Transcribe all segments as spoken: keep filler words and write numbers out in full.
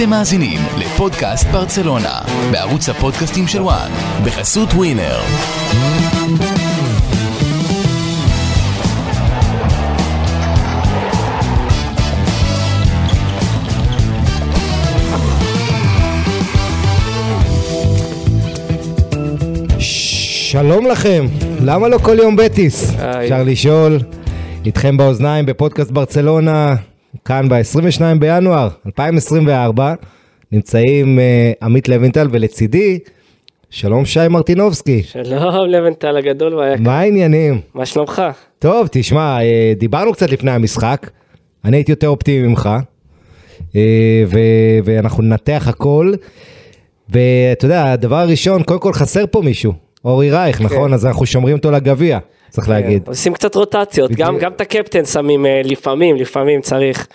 אתם מאזינים לפודקאסט ברצלונה, בערוץ הפודקאסטים של וואן, בחסות ווינר. שלום לכם, למה לא כל יום בטיס? אפשר לשאול, איתכם באוזניים בפודקאסט ברצלונה, כאן ב-עשרים ושניים בינואר אלפיים עשרים וארבע, נמצאים uh, עמית לבנטל ולצידי, שלום שי מרטינובסקי. שלום לבנטל הגדול והיקר. מה העניינים? מה שלומך? טוב, תשמע, uh, דיברנו קצת לפני המשחק, אני הייתי יותר אופטימי ממך, uh, ו- ואנחנו נתח הכל, ואתה יודע, הדבר הראשון, קודם כל חסר פה מישהו. אורי רייך, נכון? אז אנחנו שומרים אותו לגביה, צריך להגיד. עושים קצת רוטציות, גם את הקפטן שמים לפעמים, לפעמים צריך.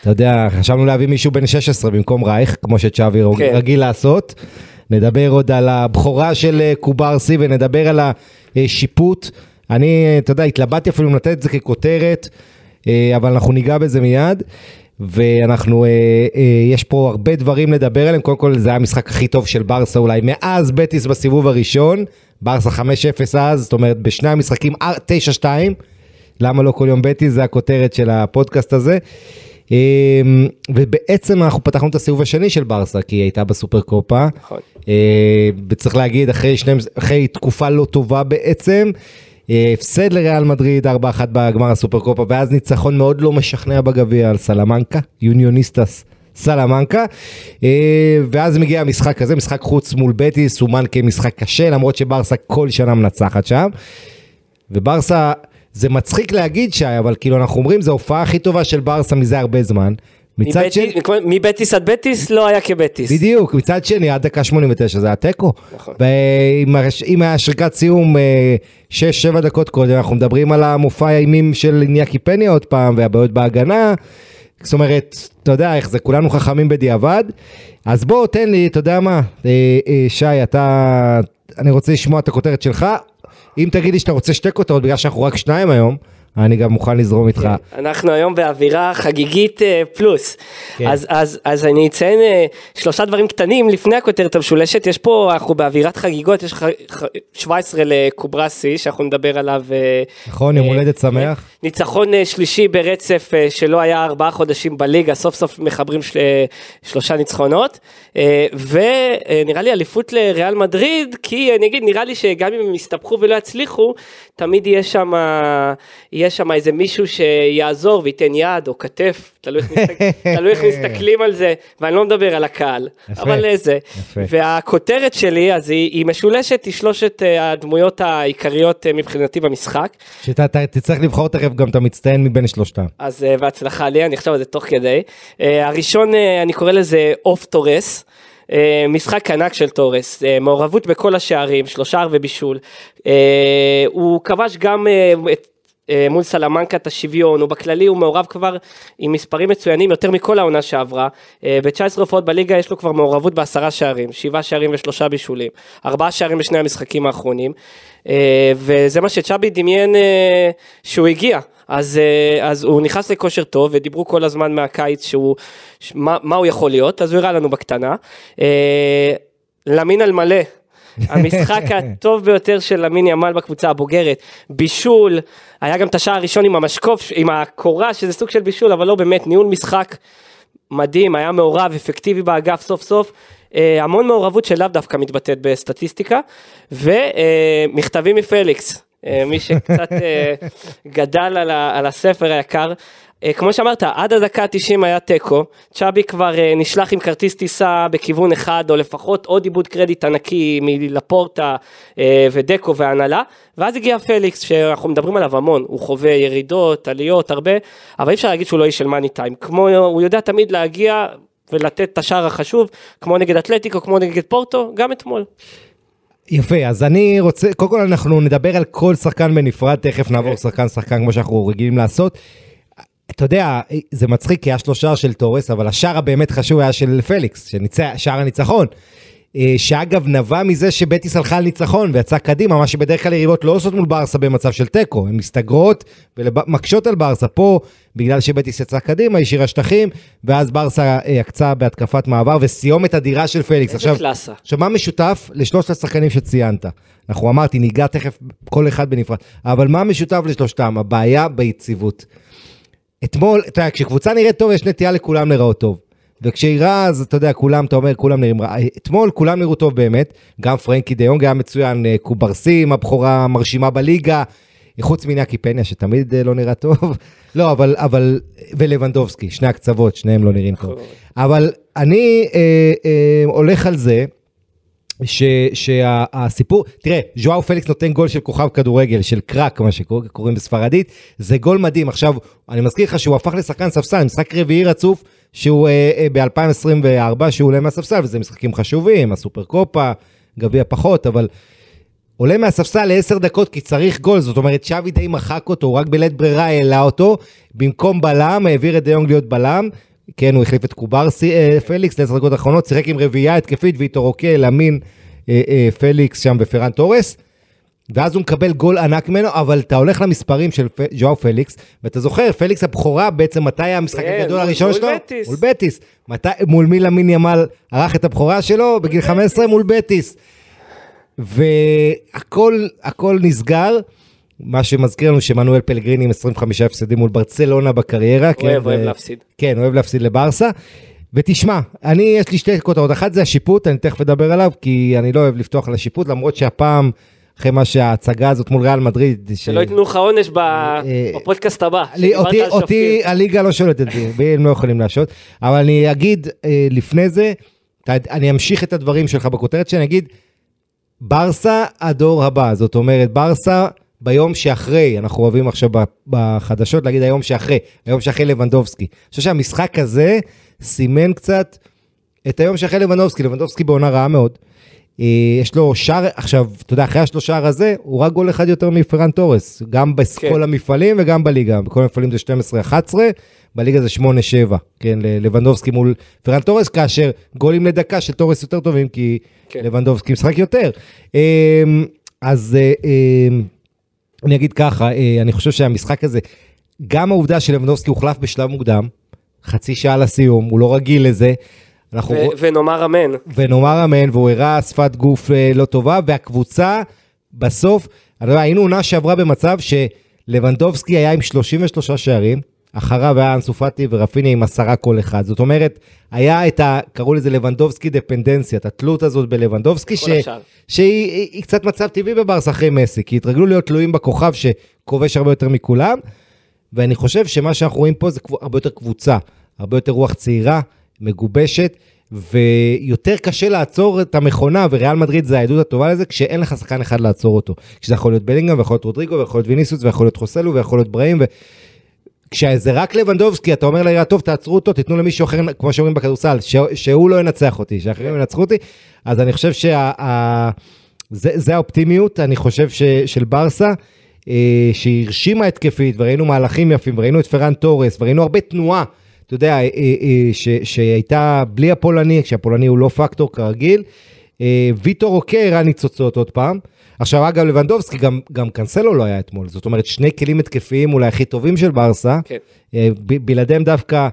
אתה יודע, חשבנו להביא מישהו בן שש עשרה במקום רייך, כמו שצ'אבי רגיל לעשות. נדבר עוד על הבחורה של קוברסי, ונדבר על השיפוט. אני, אתה יודע, התלבטתי אפילו לתת את זה ככותרת, אבל אנחנו ניגע בזה מיד, ואנחנו, יש פה הרבה דברים לדבר עליהם. קודם כל, זה היה המשחק הכי טוב של ברסה, אולי מאז בטיס בסיבוב הראשון, ברסה חמש אפס אז, זאת אומרת, בשני המשחקים, תשע שתיים, למה לא כל יום בטיס, זה הכותרת של הפודקאסט הזה, ובעצם אנחנו פתחנו את הסיבוב השני של ברסה, כי היא הייתה בסופר קופה, וצריך להגיד, אחרי, שני, אחרי תקופה לא טובה בעצם, הפסד לריאל מדריד ארבע אחת בגמר הסופר קופה, ואז ניצחון מאוד לא משכנע בגביע על סלמנקה, יוניוניסטס סלמנקה, ואז מגיע המשחק הזה, משחק חוץ מול בטיס, סומן כמשחק קשה, למרות שברסה כל שנה מנצחת שם, וברסה, זה מצחיק להגיד שי, אבל כאילו אנחנו אומרים, זה ההופעה הכי טובה של ברסה מזה הרבה זמן, מבטיס עד בטיס לא היה כבטיס. בדיוק, מצד שני, עד דקה שמונים ותשע זה היה טקו. ואם היה שריקת סיום שש שבע דקות קודם, אנחנו מדברים על המופע האימים של ניאקי פניה עוד פעם, והבעיות בהגנה, זאת אומרת, אתה יודע איך זה, כולנו חכמים בדיעבד, אז בוא, תן לי, אתה יודע מה, שי, אתה, אני רוצה לשמוע את הכותרת שלך, אם תגיד לי שאתה רוצה שתי כותרות, בגלל שאנחנו רק שניים היום, אני גם מוכן לזרום איתך. אנחנו היום באווירה חגיגית פלוס. אז, אז, אז אני אציין שלושה דברים קטנים לפני הכותרת המשולשת. יש פה, אנחנו באווירת חגיגות, יש שבע עשרה לקוברסי, שאנחנו נדבר עליו. נכון, יום הולדת שמח. ניצחון שלישי ברצף שלא היה ארבעה חודשים בליגה, סוף סוף מחברים של, שלושה ניצחונות. ונראה לי אליפות לריאל מדריד, כי אני אגיד, נראה לי שגם אם הם יסתבכו ולא יצליחו, תמיד יהיה שם... יש שם איזה מישהו שיעזור ויתן יד או כתף, תלוי איך מסתכלים על זה, ואני לא מדבר על הקהל, אבל איזה. והכותרת שלי, אז היא משולשת, היא שלושת הדמויות העיקריות מבחינתי במשחק. שאתה תצטרך לבחור תכף גם את המצטיין מבין שלושתם. אז בהצלחה לי, אני חושב על זה תוך כדי. הראשון, אני קורא לזה אוף תורס, משחק ענק של תורס, מעורבות בכל השערים, שלושה ובישול. הוא כבש גם את מול סלמנקה את השוויון, ובכללי הוא מעורב כבר עם מספרים מצוינים יותר מכל העונה שעברה, ב-תשע עשרה הופעות בליגה יש לו כבר מעורבות בעשרה שערים, שבעה שערים ושלושה בישולים, ארבעה שערים בשני המשחקים האחרונים, וזה מה שצ'אבי דמיין שהוא הגיע, אז, אז הוא נכנס לכושר טוב, ודיברו כל הזמן מהקיץ שהוא, מה, מה הוא יכול להיות, אז הוא הראה לנו בקטנה, למין על מלא, המשחק הטוב ביותר של למין ימל בקבוצה הבוגרת, בישול, היה גם את השעה הראשון עם המשקוף, עם הקורה, שזה סוג של בישול, אבל לא באמת, ניהול משחק מדהים, היה מעורב, אפקטיבי באגף סוף סוף, המון מעורבות שלאו דווקא מתבטאת בסטטיסטיקה, ומכתבים מפליקס, מי שקצת גדל על הספר היקר, כמו שאמרת, עד הדקה התשעים היה טקו, צ'אבי כבר נשלח עם כרטיס טיסה בכיוון אחד, או לפחות עוד עיבוד קרדיט ענקי מלפורטה ודקו והנהלה, ואז הגיע פליקס, שאנחנו מדברים עליו המון, הוא חווה ירידות, עליות, הרבה, אבל אי אפשר להגיד שהוא לא איש של מאני טיים, כמו הוא יודע תמיד להגיע ולתת את השער החשוב, כמו נגד אתלטיקו, כמו נגד פורטו, גם אתמול. יפה, אז אני רוצה, קודם כל אנחנו נדבר על כל שחקן בנפרד, תכף נעבור שחקן שחקן כמו שאנחנו רגילים לעשות. אתה יודע, זה מצחיק כי היה שלושה שער של תורס, אבל השער הבאמת חשוב היה של פליקס, שער הניצחון. שאגב נבע מזה שבטיס הלכה על ניצחון ויצא קדימה, מה שבדרך כלל יריבות לא עושות מול ברסה במצב של טקו, הן מסתגרות ומקשות על ברסה. פה בגלל שבטיס יצא קדימה, השאירה שטחים, ואז ברסה הקצה בהתקפת מעבר וסיומת אדירה של פליקס. עכשיו, עכשיו מה משותף לשלושת השחקנים שציינת? אנחנו אמרתי ניגע תכף כל אחד בנפרד, אבל מה משותף לשלושתם? הבעיה ביציבות. אתמול, אתה יודע, כשקבוצה נראית טוב יש נטייה לכולם לראות טוב, וכשהירה, אז אתה יודע, כולם, אתה אומר, כולם נראים רע. אתמול כולם נראו טוב באמת, גם פרנקי דה יונג היה מצוין, קוברסים, הבחורה מרשימה בליגה, חוץ מניקי פניה, שתמיד לא נראה טוב, לא, אבל, אבל, ולוונדובסקי, שני הקצוות, שניהם לא נראים טוב. אבל אני אה, אה, הולך על זה, ש, שהסיפור, תראה, ז'ואאו פליקס נותן גול של כוכב כדורגל, של קרק, מה שקוראים בספרדית, זה גול מדהים. עכשיו, אני מזכיר לך שהוא הפך לשחקן ספסל, משחק רביעי רצוף, שהוא ב-אלפיים עשרים וארבע, שהוא עולה מהספסל, וזה משחקים חשובים, הסופר קופה, גביע פחות, אבל עולה מהספסל לעשר דקות, כי צריך גול, זאת אומרת, שווי די מחק אותו, הוא רק בלית ברירה העלה אותו, במקום בלם, העביר את דה יונג להיות בלם, כן, הוא החליף את קוברסי, פליקס, לעשר דקות האחרונות, צירק עם רביעייה התקפית, והיא תורוקה למין פליקס שם בפרן טורס, ואז הוא מקבל גול ענק ממנו, אבל אתה הולך למספרים של ז'ואאו פליקס, ואתה זוכר, פליקס הבכורה בעצם, מתי המשחק הגדול הראשון שלו? מול בטיס. מול מי למין ימל ערך את הבכורה שלו? בגיל חמש עשרה מול בטיס. והכל נסגר, מה שמזכיר לנו שמנואל פלגריני עם עשרים וחמישה הפסדים מול ברצלונה בקריירה. אוהב להפסיד. כן, אוהב להפסיד לברסה. ותשמע, אני, יש לי שתי כותרות, אחת זה השיפוט, אני תכף אדבר עליו, כי אני לא אוהב לפתוח על השיפוט, למרות שהפעם אחרי מה שההצגה הזאת מול ריאל מדריד... שלא ייתנו לך עונש בפודקאסט הבא. אותי הליגה לא שולטת, הם לא יכולים להשות, אבל אני אגיד לפני זה, אני אמשיך את הדברים שלך בכותרת, שאני אגיד, ברסה הדור הבא, זאת אומרת, ברסה ביום שאחרי, אנחנו אוהבים עכשיו בחדשות, להגיד היום שאחרי, היום שאחרי לוונדובסקי. אני חושב שהמשחק הזה סימן קצת את היום שאחרי לוונדובסקי, לוונדובסקי בעונה רעה מאוד, יש לו שער, עכשיו, אתה יודע, אחרי השלוש שער הזה, הוא רק גול אחד יותר מפרן טורס, גם בכל המפעלים וגם בליגה, בכל המפעלים זה שתים עשרה אחת עשרה, בליגה זה שמונה שבע, כן, לוונדובסקי מול פרן טורס, כאשר גולים לדקה של טורס יותר טובים, כי לוונדובסקי משחק יותר. אז אני אגיד ככה, אני חושב שהמשחק הזה, גם העובדה של לוונדובסקי הוחלף בשלב מוקדם, חצי שעה לסיום, הוא לא רגיל לזה, ו- ונאמר אמן. ונאמר אמן, והוא הראה שפת גוף לא טובה, והקבוצה בסוף, היינו עונה שעברה במצב שלוונדובסקי היה עם שלושים ושלושה שערים, אחריו היה אנסופטי ורפיני עם עשרה כל אחד. זאת אומרת, היה את ה... קראו לזה לוונדובסקי דפנדנציה, את התלות הזאת בלוונדובסקי, ש... שהיא היא, היא קצת מצב טבעי בברסה אחרי מסי, כי התרגלו להיות תלויים בכוכב שכובש הרבה יותר מכולם, ואני חושב שמה שאנחנו רואים פה זה הרבה יותר קבוצה, הרבה יותר רוח צעירה, מגובשת, ויותר קשה לעצור את המכונה, וריאל מדריד זה העדות הטובה לזה, כשאין לך שחקן אחד לעצור אותו, כשזה יכול להיות בלינגהאם, ויכול להיות רודריגו, ויכול להיות ויניסיוס, ויכול להיות חוסלו, ויכול להיות בראים, וכשזה רק לוונדובסקי, אתה אומר לה, טוב, תעצרו אותו, תיתנו למישהו אחר, כמו שאומרים בכדורסל, שהוא לא ינצח אותי, שאחרים ינצחו אותי, אז אני חושב שזה האופטימיות, אני חושב של ברסה, שהרשימה התקפית, וראינו מהלכים יפים, וראינו את פרן טורס, וראינו הרבה תנועה, אתה יודע, שהייתה בלי הפולני, כשהפולני הוא לא פקטור כרגיל, ויטור אוקה הראה ניצוצות עוד פעם, עכשיו אגב לוונדובסקי, גם, גם קנסלו לא היה אתמול, זאת אומרת שני כלים התקפיים אולי הכי טובים של ברסה, כן. ב- בלעדיהם דווקא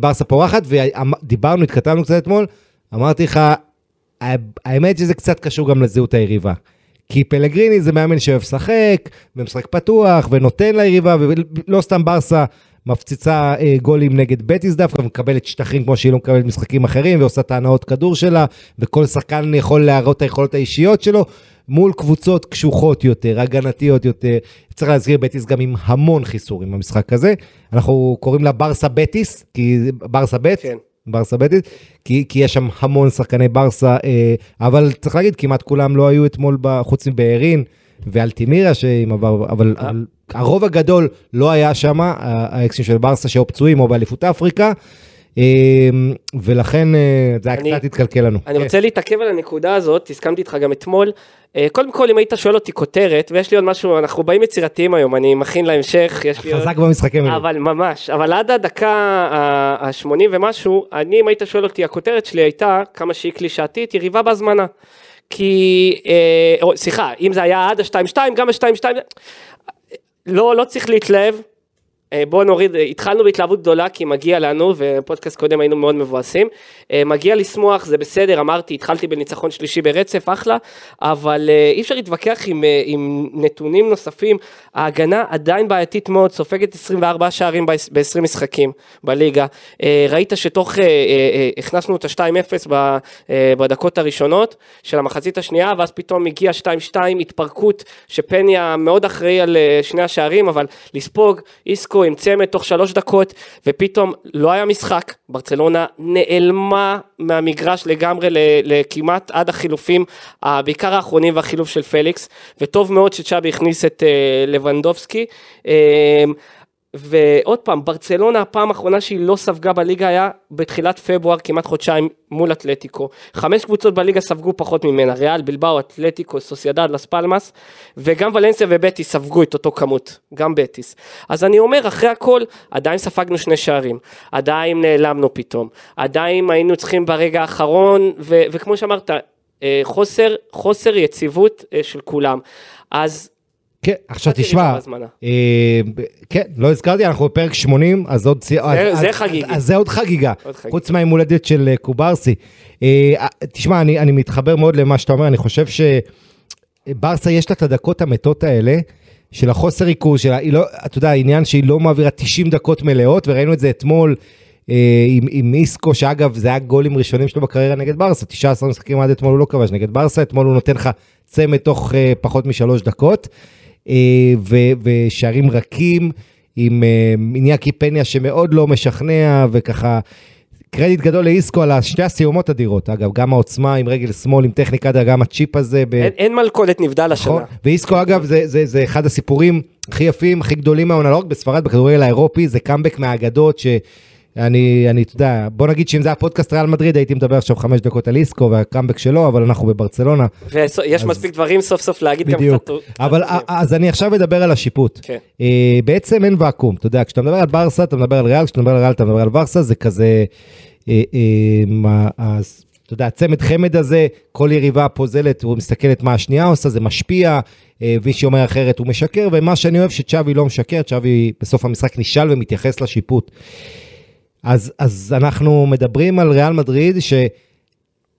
ברסה פורחת, ודיברנו, התכתבנו קצת אתמול, אמרתי לך, האמת שזה קצת קשור גם לזהות היריבה, כי פלגריני זה מאמן שאוהב שחק, ומשחק פתוח, ונותן ליריבה, ולא סתם ברסה, מפציצה גולים נגד בטיס דווקא, ומקבלת שטחים כמו שהיא לא מקבלת משחקים אחרים, ועושה טענות כדור שלה, וכל שחקן יכול להראות את היכולות האישיות שלו, מול קבוצות קשוחות יותר, הגנתיות יותר, צריך להזכיר בטיס גם עם המון חיסורים במשחק הזה, אנחנו קוראים לה ברסה בטיס, כי ברסה בט, כן. ברסה בטיס, כי, כי יש שם המון שחקני ברסה, אבל צריך להגיד, כמעט כולם לא היו אתמול בחוץ מבארין, ואלטימירה שעם עבר, אבל הרוב הגדול לא היה שם, האקסים של ברסה שהיו פצועים או באליפות אפריקה, ולכן זה היה קצת התקלקל לנו. אני רוצה להתעכב על הנקודה הזאת, הסכמתי איתך גם אתמול, קודם כל אם היית שואל אותי כותרת, ויש לי עוד משהו, אנחנו באים יצירתיים היום, אני מכין להמשך, חזק במשחקים האלה. אבל ממש, אבל עד הדקה ה-שמונים ומשהו, אני אם היית שואל אותי, הכותרת שלי הייתה, כמה שהיא קלישאתית, יריבה בהזמנה. כי, סליחה, אם זה היה עד ה-שתיים שתיים, גם ה-שתיים שתיים, לא, לא צריך להתלהב, בואו נוריד, התחלנו בהתלהבות גדולה כי מגיע לנו, ופודקאסט קודם היינו מאוד מבואסים, מגיע לשמוח, זה בסדר, אמרתי, התחלתי בניצחון שלישי ברצף, אחלה, אבל אי אפשר להתווכח עם, עם נתונים נוספים, ההגנה עדיין בעייתית מאוד, סופגת עשרים וארבעה שערים ב-עשרים משחקים בליגה, ראית שתוך, הכנסנו את ה-שתיים אפס בדקות הראשונות של המחצית השנייה, ואז פתאום הגיע שתיים שתיים, התפרקות שפניה מאוד אחראי על שני השערים, אבל לספוג, איסקו, עם צמת תוך שלוש דקות, ופתאום לא היה משחק, ברצלונה נעלמה מהמגרש לגמרי לכמעט עד החילופים, בעיקר האחרונים והחילוף של פליקס, וטוב מאוד שצ'אבי הכניס את לבנדובסקי, ועוד פעם, ברצלונה הפעם האחרונה שהיא לא ספגה בליגה היה בתחילת פברואר, כמעט חודשיים מול אתלטיקו, חמש קבוצות בליגה ספגו פחות ממנה, ריאל, בלבאו, אתלטיקו, סוסיאדד, לס פלמאס, וגם ולנסיה ובטיס ספגו את אותו כמות, גם בטיס. אז אני אומר, אחרי הכל, עדיין ספגנו שני שערים, עדיין נעלמנו פתאום, עדיין היינו צריכים ברגע האחרון, ו- וכמו שאמרת, חוסר, חוסר יציבות של כולם. אז כן, עכשיו תשמע, כן, לא הזכרתי, אנחנו בפרק שמונים, אז זה עוד חגיגה, חוץ מהיום הולדת של קוברסי. תשמע, אני מתחבר מאוד למה שאתה אומר, אני חושב שברסה יש לה את הדקות המתות האלה, של החוסר ריכוז, אתה יודע, העניין שהיא לא מעבירה תשעים דקות מלאות, וראינו את זה אתמול עם איסקו, שאגב, זה היה גולים ראשונים שלו בקריירה נגד ברסה, תשעה עשר משחקים עד אתמול הוא לא כבש נגד ברסה, אתמול הוא נותן לך צמד תוך פחות משלוש דקות, ושערים רכים עם איניאקי פניה שמאוד לא משכנע, וככה קרדיט גדול לאיסקו על שתי הסיומות אדירות, אגב גם העוצמה עם רגל שמאל, עם טכניקה, גם הצ'יפ הזה אין מלכודת נבדל השנה, ואיסקו אגב זה אחד הסיפורים הכי יפים, הכי גדולים מהעונה, לא רק בספרד, בכדורגל האירופי, זה קאמבק מהאגדות שאני, אני יודע, בוא נגיד שאם זה הפודקאסט ריאל מדריד, הייתי מדבר עכשיו חמש דקות על איסקו והקאמבק שלו, אבל אנחנו בברצלונה. ויש מספיק דברים סוף סוף להגיד גם קצת. אבל אז אני עכשיו מדבר על השיפוט. בעצם אין ואקום, אתה יודע, כשאתה מדבר על ברסה, אתה מדבר על ריאל, כשאתה מדבר על ריאל, אתה מדבר על ברסה, זה כזה, אתה יודע, הצמד חמד הזה, כל יריבה פוזלת, הוא מסתכלת מה השנייה עושה, זה משפיע, וישי אומר אחרת, הוא משקר, ומה שאני אוהב שצ'אבי לא משקר, צ'אבי בסוף המשחק נשאל ומתייחס לשיפוט. אז, אז אנחנו מדברים על ריאל מדריד,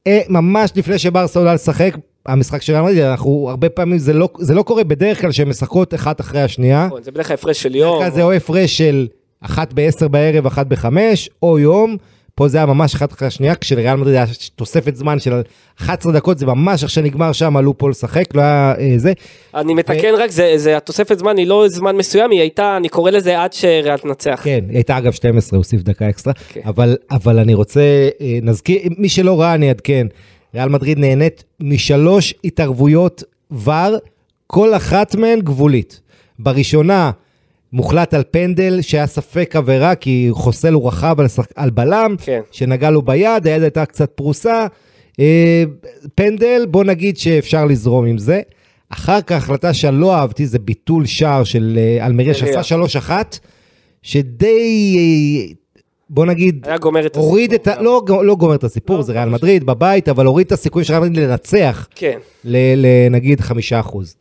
שממש לפני שברסה עולה לשחק, המשחק של ריאל מדריד, אנחנו הרבה פעמים, זה לא, זה לא קורה בדרך כלל שהן משחקות אחת אחרי השנייה. זה בדרך כלל הפרש של יום. זה או הפרש של אחת בעשר בערב, אחת בחמש, או יום. פה זה היה ממש אחת אחרי השנייה, כשלריאל מדריד היה תוספת זמן של אחת עשרה דקות, זה ממש איך שנגמר שם, עלו פה לשחק, לא היה זה. אני מתקן רק, התוספת זמן היא לא זמן מסוים, היא הייתה, אני קורא לזה עד שריאל תנצח. כן, היא הייתה אגב שתים עשרה, הוסיף דקה אקסטרה, אבל אני רוצה, נזכיר, מי שלא ראה אני אדכן, ריאל מדריד נהנית משלוש התערבויות ור, כל אחת מהן גבולית. בראשונה, מוחלט על פנדל שהיה ספק עבירה, כי חוסל הוא רחב על בלם, כן. שנגע לו ביד, היד הייתה קצת פרוסה, פנדל, בוא נגיד שאפשר לזרום עם זה, אחר כך החלטה שלא אהבתי, זה ביטול שער של אלמריה, שעשה שלוש אחת, שדי, בוא נגיד, הוריד את, את ה... לא, לא גומר את הסיפור, לא, זה ריאל מדריד בבית, אבל הוריד את הסיכוי של ריאל מדריד לנצח, כן. לנגיד חמישה אחוז,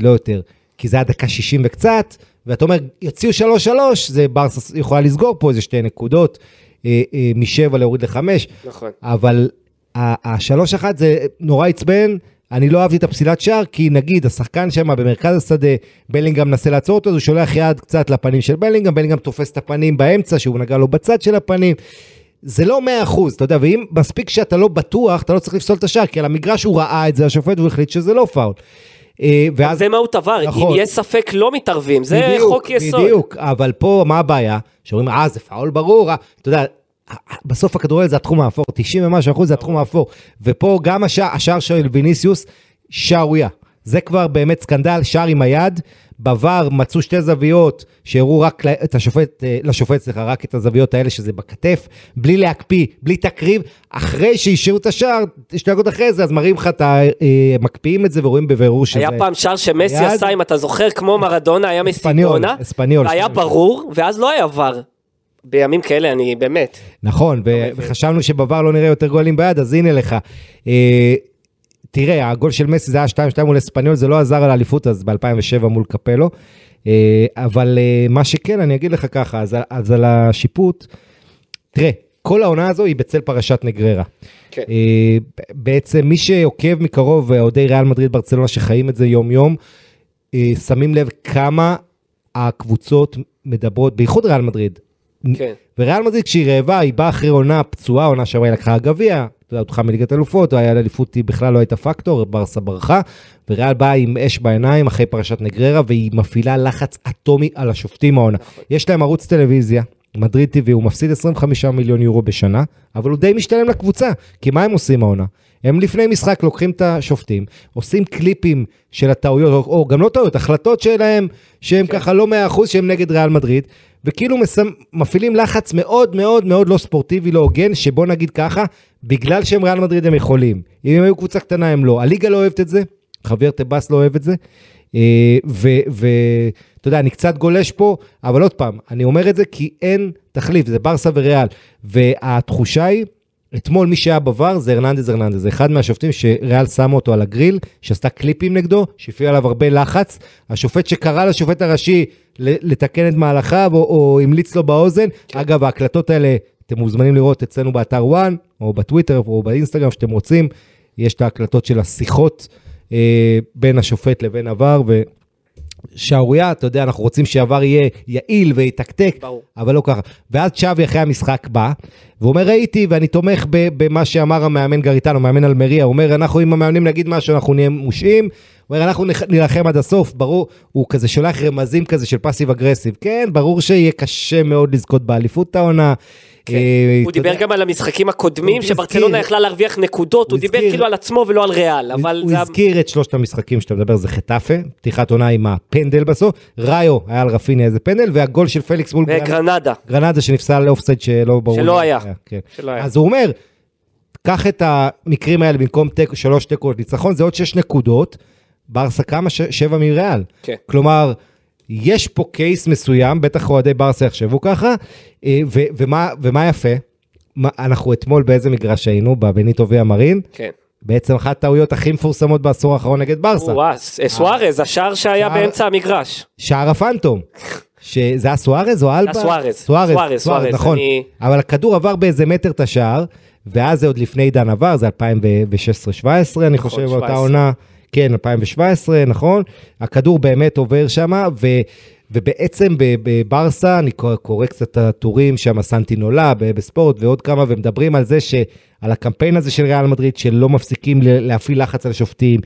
לא יותר. כי זה היה דקה שישים וקצת, ואתה אומר, יוציאו שלוש שלוש, זה ברסס יכולה לסגור פה איזה שתי נקודות, אה, אה, משבע להוריד לחמש, נכון. אבל השלוש אחת זה נורא עצבן, אני לא אהבתי את הפסילת שער, כי נגיד, השחקן שם במרכז השדה, בלינגהם נסה לעצור אותו, אז הוא שולח יד קצת לפנים של בלינגהם, בלינגהם תופס את הפנים באמצע, שהוא נגע לו בצד של הפנים, זה לא מאה אחוז, אתה יודע, ואם מספיק שאתה לא בטוח, אתה לא צריך לפסול את השער, כי על המגרש הוא ראה את זה, השופט, והוא החליט שזה לא פאול. ואז, זה מהות עבר, נכון, אם יש ספק לא מתערבים, זה בדיוק, חוק יסוד. בדיוק, אבל פה מה הבעיה? שאומרים, אה זה פעול ברור, אתה יודע, בסוף הכדורגל זה התחום האפור, תשעים ומשהו אחוז זה התחום האפור, ופה גם השער של ויניסיוס, שערויה. זה כבר באמת סקנדל, שער עם היד, בעבר מצאו שתי זוויות, שהראו רק את השופט, לשופט סליחה, רק את הזוויות האלה שזה בכתף, בלי להקפיא, בלי תקריב, אחרי שהשאירו את השער, שתי דקות אחרי זה, אז מראים לך, מקפיאים את זה ורואים בבירור שזה... היה פעם שער שמסי היד... עשה, אם אתה זוכר, כמו מרדונה, היה מסיבונה, היה ברור, ואז לא היה עבר. בימים כאלה אני באמת. נכון, וחשבנו שבעבר לא נראה יותר גולים ביד, אז הנה לך. תראה, הגול של מסי זה היה שתיים שתיים מול אספניול, זה לא עזר על האליפות אז ב-אלפיים ושבע מול קפלו, אבל מה שכן, אני אגיד לך ככה, אז על השיפוט, תראה, כל העונה הזו היא בצל פרשת נגררה. כן. בעצם מי שעוקב מקרוב, עודי ריאל מדריד ברצלונה שחיים את זה יום יום, שמים לב כמה הקבוצות מדברות, בייחוד ריאל מדריד, כן. וריאל מדריד כשהיא רעבה, היא באה אחרי עונה פצועה, עונה שעברה היא לקחה הגביע, אותך מליגת אלופות, היה לאליפות, היא בכלל לא הייתה פקטור, ברסה ברחה, וריאל באה עם אש בעיניים אחרי פרשת נגררה, והיא מפעילה לחץ אטומי על השופטים העונה. יש להם ערוץ טלוויזיה, מדריד טי וי, הוא מפסיד עשרים וחמישה מיליון יורו בשנה, אבל הוא די משתלם לקבוצה, כי מה הם עושים העונה? הם לפני משחק לוקחים את השופטים, עושים קליפים של הטעויות, או גם לא טעויות, החלטות שלהם, שהם ככה לא מאה אחוז שהם נגד ריאל מדריד, וכאילו מפעילים לחץ מאוד מאוד מאוד לא ספורטיבי, לא הוגן, שבוא נגיד ככה, בגלל שהם ריאל מדריד הם יכולים, אם הם היו קבוצה קטנה הם לא, הליגה לא אוהבת את זה, חבר טבאס לא אוהב את זה, ואתה יודע, אני קצת גולש פה, אבל עוד פעם, אני אומר את זה כי אין תחליף, זה ברסה וריאל, והתחושה היא, אתמול מי שהיה בבר זה הרננדז הרננדז, זה אחד מהשופטים שריאל שמו אותו על הגריל, שעשתה קליפים נגדו, שהפיע עליו הרבה לחץ, השופט שקרא לשופט הראשי לתקן את מהלכיו, או, או המליץ לו באוזן, כן. אגב ההקלטות האלה, אתם מוזמנים לראות אצלנו באתר וואן, או בטוויטר או באינסטגרם שאתם רוצים, יש את ההקלטות של השיחות אה, בין השופט לבין עבר, ו... שעוריה, אתה יודע, אנחנו רוצים שעבר יהיה יעיל ויתקתק, אבל לא ככה. ואז צ'אבי אחרי המשחק בא, ואומר, ראיתי, ואני תומך במה שאמר המאמן גריטנו, מאמן אלמריה, הוא אומר, אנחנו עם המאמנים נגיד משהו, אנחנו נהיה מושעים, הוא אומר, אנחנו נלחם עד הסוף, ברור, הוא כזה שולח רמזים כזה של פאסיב אגרסיב, כן, ברור שיהיה קשה מאוד לזכות באליפות העונה, הוא דיבר גם על המשחקים הקודמים שברצלונה יכלה להרוויח נקודות, הוא דיבר כאילו על עצמו ולא על ריאל. הוא הזכיר את שלושת המשחקים שאתה מדבר, זה חטאפה, פתיחת עונה עם הפנדל בסוף, ראיו היה על רפיניה איזה פנדל, והגול של פליקס מול גרנדה, גרנדה שנפסל לאופסייד שלא ברור. שלא היה. אז הוא אומר, קח את המקרים האלה במקום שלוש תיקות ניצחון, זה עוד שש נקודות, ברסה כמה שבע מריאל. כלומר... יש פה קייס מסוים, בטח רועדי ברסה יחשבו ככה, ו- ומה, ומה יפה? מה, אנחנו אתמול באיזה מגרש היינו, בבניטו והמרין, כן. בעצם אחת הטעויות הכי מפורסמות בעשור האחרון נגד ברסה. וואו, סוארז, השער שהיה שער, באמצע המגרש. שער הפנטום. שזה הסוארז או אלבה? הסוארז. סוארז, סוארז, סוארז, נכון. אני... אבל הכדור עבר באיזה מטר את השער, ואז זה עוד לפני עידן עבר, זה אלפיים ושש עשרה אלפיים שבע עשרה, אני חושב, שבע עשרה. אותה עונה... כן, אלפיים ושבע עשרה, נכון? הכדור באמת עובר שמה, ו, ובעצם בברסה, אני קורא קצת את הטורים שם, סנטינולה בספורט ועוד כמה, ומדברים על זה, על הקמפיין הזה של ריאל מדריד, שלא מפסיקים להפעיל לחץ על השופטים,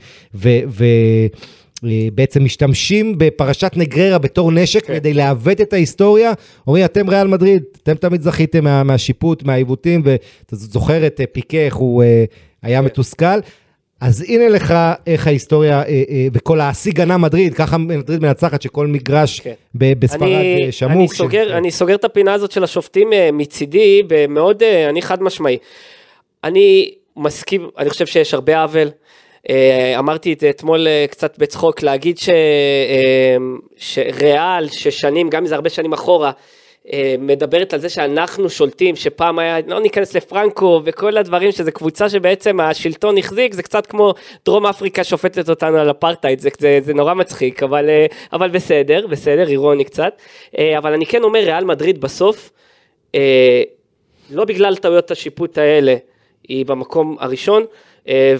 ובעצם משתמשים בפרשת נגררה בתור נשק, okay. כדי להוות את ההיסטוריה, אומרים, אתם ריאל מדריד, אתם תמיד זכיתם מה, מהשיפוט, מהעיוותים, ואתה זוכר את פיקה, איך הוא היה okay. מתוסכל, אז הנה לך איך ההיסטוריה, וכל העשי גנה מדריד, ככה מדריד מנצחת שכל מגרש בספרד שמוך. אני סוגר את הפינה הזאת של השופטים מצידי, מאוד, אני חד משמעי. אני מסכים, אני חושב שיש הרבה עוול. אמרתי אתמול קצת בצחוק, להגיד שריאל, ששנים, גם אם זה הרבה שנים אחורה, מדברת על זה שאנחנו שולטים, שפעם היה, לא ניכנס לפרנקו וכל הדברים, שזה קבוצה שבעצם השלטון החזיק, זה קצת כמו דרום אפריקה שופטת אותנו על אפרטייד, זה, זה, זה נורא מצחיק, אבל, אבל בסדר, בסדר, אירוני קצת, אבל אני כן אומר, ריאל מדריד בסוף, לא בגלל טעויות השיפוט האלה, היא במקום הראשון,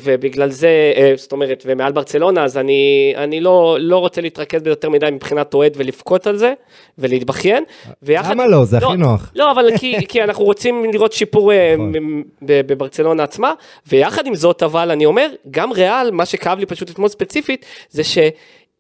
ובגלל זה, זאת אומרת, ומעל ברצלונה, אז אני, אני לא, לא רוצה להתרכז ביותר מדי מבחינת אוהד ולפקוט על זה, ולהתבחין. למה לא? זה הכי נוח. לא, אבל כי, כי אנחנו רוצים לראות שיפור בברצלונה עצמה, ויחד עם זאת, אבל אני אומר, גם ריאל, מה שכאב לי פשוט אתמול ספציפית, זה ש...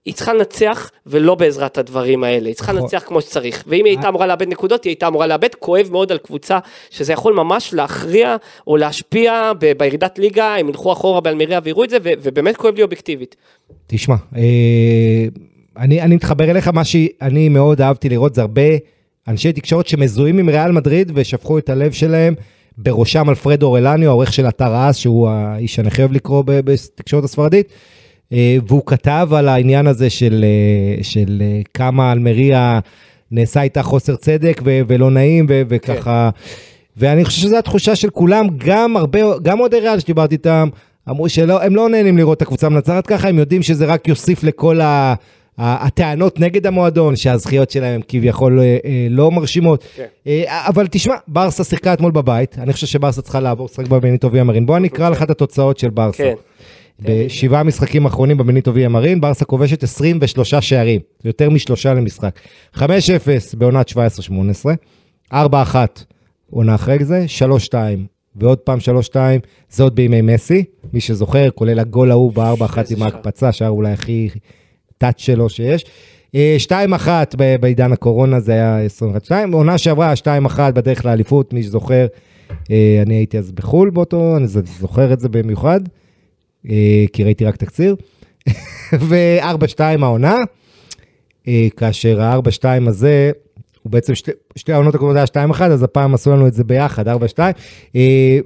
היא צריכה לנצח, ולא בעזרת הדברים האלה, היא צריכה לנצח כמו שצריך, ואם היא הייתה אמורה לאבד נקודות, היא הייתה אמורה לאבד, כואב מאוד על קבוצה, שזה יכול ממש להכריע, או להשפיע בירידת ליגה, הם ילכו אחורה באלמיריה ויראו את זה, ובאמת כואב לי אובייקטיבית. תשמע, אני מתחבר אליך, מה שאני מאוד אהבתי לראות, זה הרבה אנשי תקשורת שמזוהים עם ריאל מדריד, ושפכו את הלב שלהם, בראשם אלפרדו אורלניו, העורך של אתר האס, שהוא האיש שאני חייב לקרוא בתקשורת הספרדית, והוא כתב על העניין הזה של, של כמה אלמריה נעשה איתה חוסר צדק ו, ולא נעים ו, וככה, כן. ואני חושב שזו התחושה של כולם, גם הרבה, גם עוד הריאל שדיברתי איתם, אמרו שהם לא נהנים לראות את הקבוצה מנצחת ככה, הם יודעים שזה רק יוסיף לכל ה, הטענות נגד המועדון, שהזכיות שלהם כביכול לא מרשימות, כן. אבל תשמע, ברסה שיחקה אתמול בבית, אני חושב שברסה צריכה לעבור שחק בבנית אובי אמרין, בוא אני אקרא לך את התוצאות של ברסה. כן. בשבעה משחקים האחרונים במניטו ויאמרין, ברסה כובשת עשרים ושלושה שערים, יותר משלושה למשחק. חמש אפס בעונת שבע עשרה שמונה עשרה, ארבע אחת עונה אחרי זה, שלוש שתיים, ועוד פעם שלוש שתיים, זה עוד בימי מסי, מי שזוכר, כולל הגול ההוא ב-ארבע אחת עם ההקפצה, שער אולי הכי תת שלו שיש. שתיים אחת בעידן הקורונה, זה היה עשרים ואחת שתיים, עונה שעברה שתיים אחת בדרך לאליפות, מי שזוכר, אני הייתי אז בחול באותו, אני זוכר את זה במיוחד, כי ראיתי רק תקציר, ו-ארבע שתיים העונה, כאשר ה-ארבע שתיים הזה, הוא בעצם שתי העונות הקודמות היה שתיים אחת, אז הפעם עשו לנו את זה ביחד, ארבע שתיים,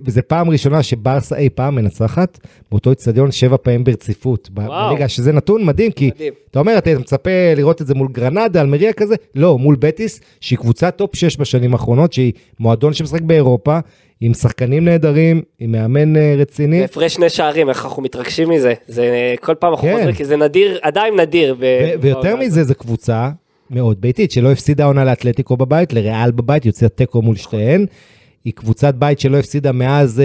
וזה פעם ראשונה שברסה אי פעם מנצחת, באותו אצטדיון שבע פעמים ברציפות, בליגה, שזה נתון מדהים, כי אתה אומר, אתה מצפה לראות את זה מול גרנדה, אלמריה כזה, לא, מול בטיס, שהיא קבוצה טופ שש בשנים האחרונות, שהיא מועדון שמשחק באירופה, עם שחקנים נהדרים, עם מאמן רציני. הפרש שני שערים, איך אנחנו מתרגשים מזה. זה כל פעם אנחנו חוזרים, כי זה נדיר, עדיין נדיר. ויותר מזה, זו קבוצה מאוד ביתית, שלא הפסידה עונה לאתלטיקו בבית, לריאל בבית, יוצא טקו מול שתיהן. היא קבוצת בית שלא הפסידה מאז,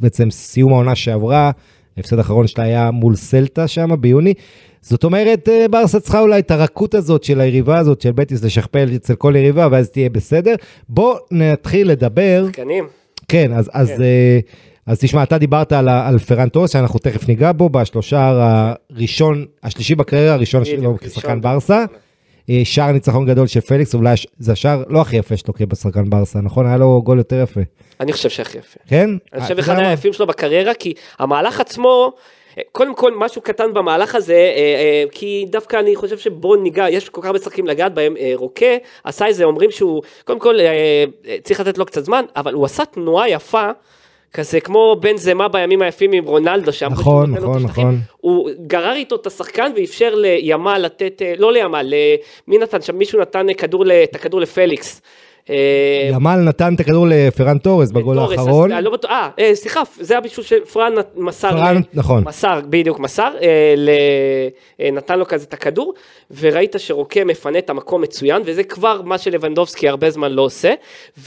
בעצם סיום העונה שעברה, ההפסד האחרון שלה היה מול סלטה שם, ביוני. זאת אומרת, ברסה צריכה אולי את הרכות הזאת של היריבה הזאת, של בטיס, לשכפל אצל כל יריבה, ואז תהיה בסדר. בוא נתחיל לדבר. תקנים. כן, אז, כן. אז, אז, אז תשמע, אתה דיברת על, על פרנטוס, שאנחנו תכף ניגע בו, בשלושה הראשון, השלישי בקריירה, הראשון שלו כשחקן ברסה. שער ניצחון גדול של פליקס, אולי זה השער לא הכי יפה שלו כשחקן ברסה, נכון? היה לו גול יותר יפה. אני חושב שהכי יפה. כן? אני חושב אחד היפים שלו בקריירה, כי המהלך עצמו... קודם כל, משהו קטן במהלך הזה, כי דווקא אני חושב שבו ניגע, יש כל כך הרבה שחקים לגעת בהם, רוקה, עשה איזה, אומרים שהוא, קודם כל, צריך לתת לו קצת זמן, אבל הוא עשה תנועה יפה, כזה כמו בן זמה בימים היפים עם רונלדו, שם נכון, נכון, נכון. השחקים, הוא גרר איתו את השחקן, ואפשר לימה לתת, לא לימה, למי נתן, שם מישהו נתן כדור, את הכדור לפליקס, ימל נתן את הכדור לפרן טורס בגול האחרון. אה, סליחה, זה היה בישול שפרן מסר, מסר, בדיוק מסר, נתן לו כזה את הכדור, וראית שרוקה מפנה את המקום מצוין, וזה כבר מה שלוונדובסקי הרבה זמן לא עושה,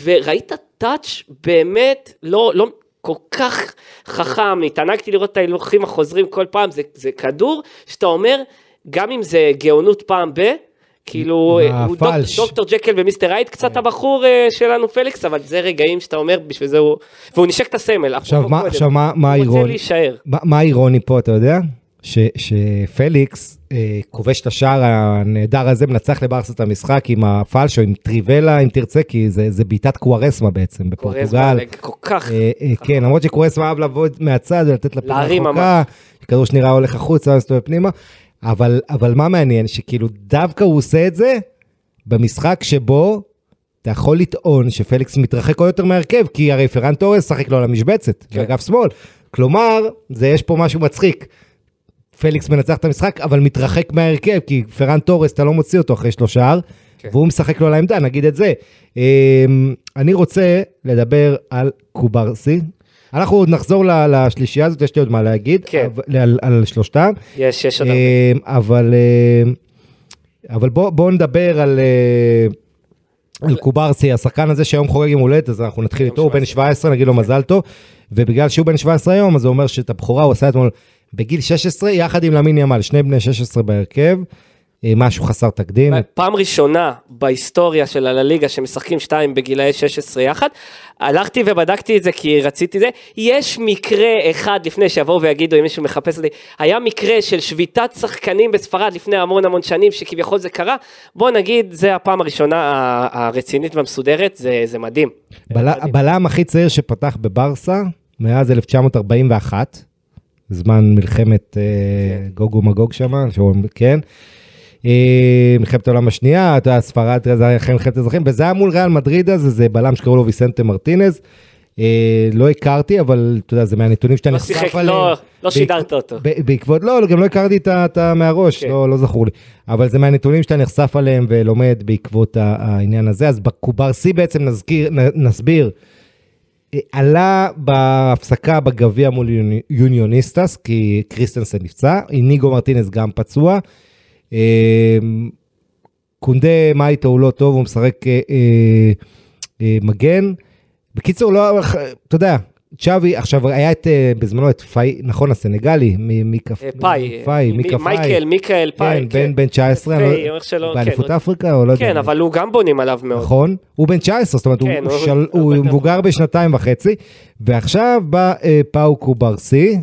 וראית טאץ' באמת לא, לא כל כך חכם, התענגתי לראות את ההילוכים החוזרים כל פעם, זה, זה כדור שאתה אומר, גם אם זה גאונות פעם ב... כאילו, הוא דוקטור ג'קל ומיסטר הייד, קצת הבחור שלנו פליקס, אבל זה רגעים שאתה אומר, בשביל זה הוא, והוא נשק את הסמל. עכשיו, מה אירוני? מה אירוני פה, אתה יודע? שפליקס כובש את השער הנהדר הזה, מנצח לברסה את המשחק עם הפלשו, עם טריבלה, אם תרצה, כי זה בעיטת קוארסמה בעצם, בפורטוגל. כל כך. כן, למרות שקוארסמה אהב לעבוד מהצד, ולתת לפינה חוקה, כדור שנראה הולך החוץ, מסתובב פנימה. אבל, אבל מה מעניין? שכאילו דווקא הוא עושה את זה במשחק שבו אתה יכול לטעון שפליקס מתרחק עוד יותר מהרכב, כי הרי פרן טורס שחק לו על המשבצת, כן. אגב שמאל. כלומר, זה יש פה משהו מצחיק. פליקס מנצח את המשחק, אבל מתרחק מהרכב, כי פרן טורס אתה לא מוציא אותו אחרי שלושה שער, כן. והוא משחק לו על העמדה, נגיד את זה. אני רוצה לדבר על קוברסי. אנחנו עוד נחזור לשלישייה הזאת, יש לי עוד מה להגיד, על שלושתם. יש, יש עוד הרבה. אבל בואו נדבר על קוברסי, השחקן הזה שהיום חוגג עם הולדת, אז אנחנו נתחיל איתו, הוא בן שבע עשרה, נגיד לו מזל טוב, ובגלל שהוא בן שבע עשרה היום, אז הוא אומר שאת הבחורה הוא עשה אתמול בגיל שש עשרה, יחד עם למין ימל, שני בני שש עשרה בהרכב, משהו חסר תקדים. פעם ראשונה בהיסטוריה של הליגה שמשחקים שתיים בגילאי שש עשרה יחד, הלכתי ובדקתי את זה כי רציתי זה, יש מקרה אחד לפני שיבואו ויגידו אם מישהו מחפש את זה, היה מקרה של שביתת שחקנים בספרד לפני המון המון שנים שכביכול זה קרה, בוא נגיד זה הפעם הראשונה הרצינית והמסודרת, זה, זה מדהים. הבלם הכי צעיר שפתח בברסה מאז אלף תשע מאות ארבעים ואחת, זמן מלחמת גוג ומגוג שמה, כן, מלחמת העולם השנייה, הספרד, מלחמת אזרחים, וזה היה מול ריאל מדריד, אז זה בלם שקראו לו ויסנטה מרטינז, לא הכרתי, אבל אתה יודע, זה מהנתונים שאתה נחשף עליהם. לא שידרת אותו. בעקבות, לא, גם לא הכרתי את מהראש, לא זכור לי, אבל זה מהנתונים שאתה נחשף עליהם ולומד בעקבות העניין הזה, אז בקוברסי בעצם נסביר, עלה בהפסקה בגביה מול יוניוניסטס, כי קריסטנסן נפצע, איניגו מרטינז גם פצוע, קונדה מה איתו, הוא לא טוב, הוא משחק מגן, בקיצור לא, אתה יודע, צ'אבי, עכשיו היה את, בזמנו את פאי, נכון הסנגלי, פאי, מייקל, מייקל פאי, בן תשע עשרה, באליפות אפריקה, כן, אבל הוא גם בונים עליו מאוד, נכון, הוא בן תשע עשרה, זאת אומרת, הוא מבוגר בשנתיים וחצי, ועכשיו בא פאו קוברסי,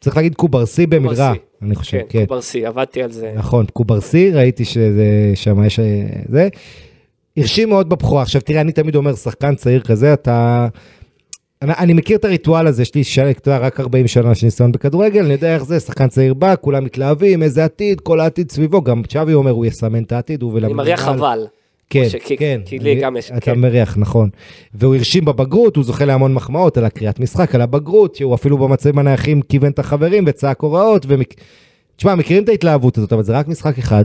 צריך להגיד קוברסי במדרה, אני חושב, כן, קוברסי, עבדתי על זה. נכון, קוברסי, ראיתי שזה שם יש זה, הרשים מאוד בבחורה. עכשיו תראה, אני תמיד אומר, שחקן צעיר כזה, אתה, אני מכיר את הריטואל הזה, יש לי שאלה, רק ארבעים שנה שניסיון בכדורגל, אני יודע איך זה, שחקן צעיר בא, כולם מתלהבים, איזה עתיד, כל העתיד סביבו, גם צ'אבי אומר, הוא יסמן את העתיד, אני מריח חבל. כן, כן, אתה מריח, נכון, והוא הרשים בבגרות, הוא זוכה להמון מחמאות על הקריאת משחק, על הבגרות, שהוא אפילו במצבים הנייחים כיוון את החברים וצעק הוראות, תשמע, מכירים את ההתלהבות הזאת, אבל זה רק משחק אחד,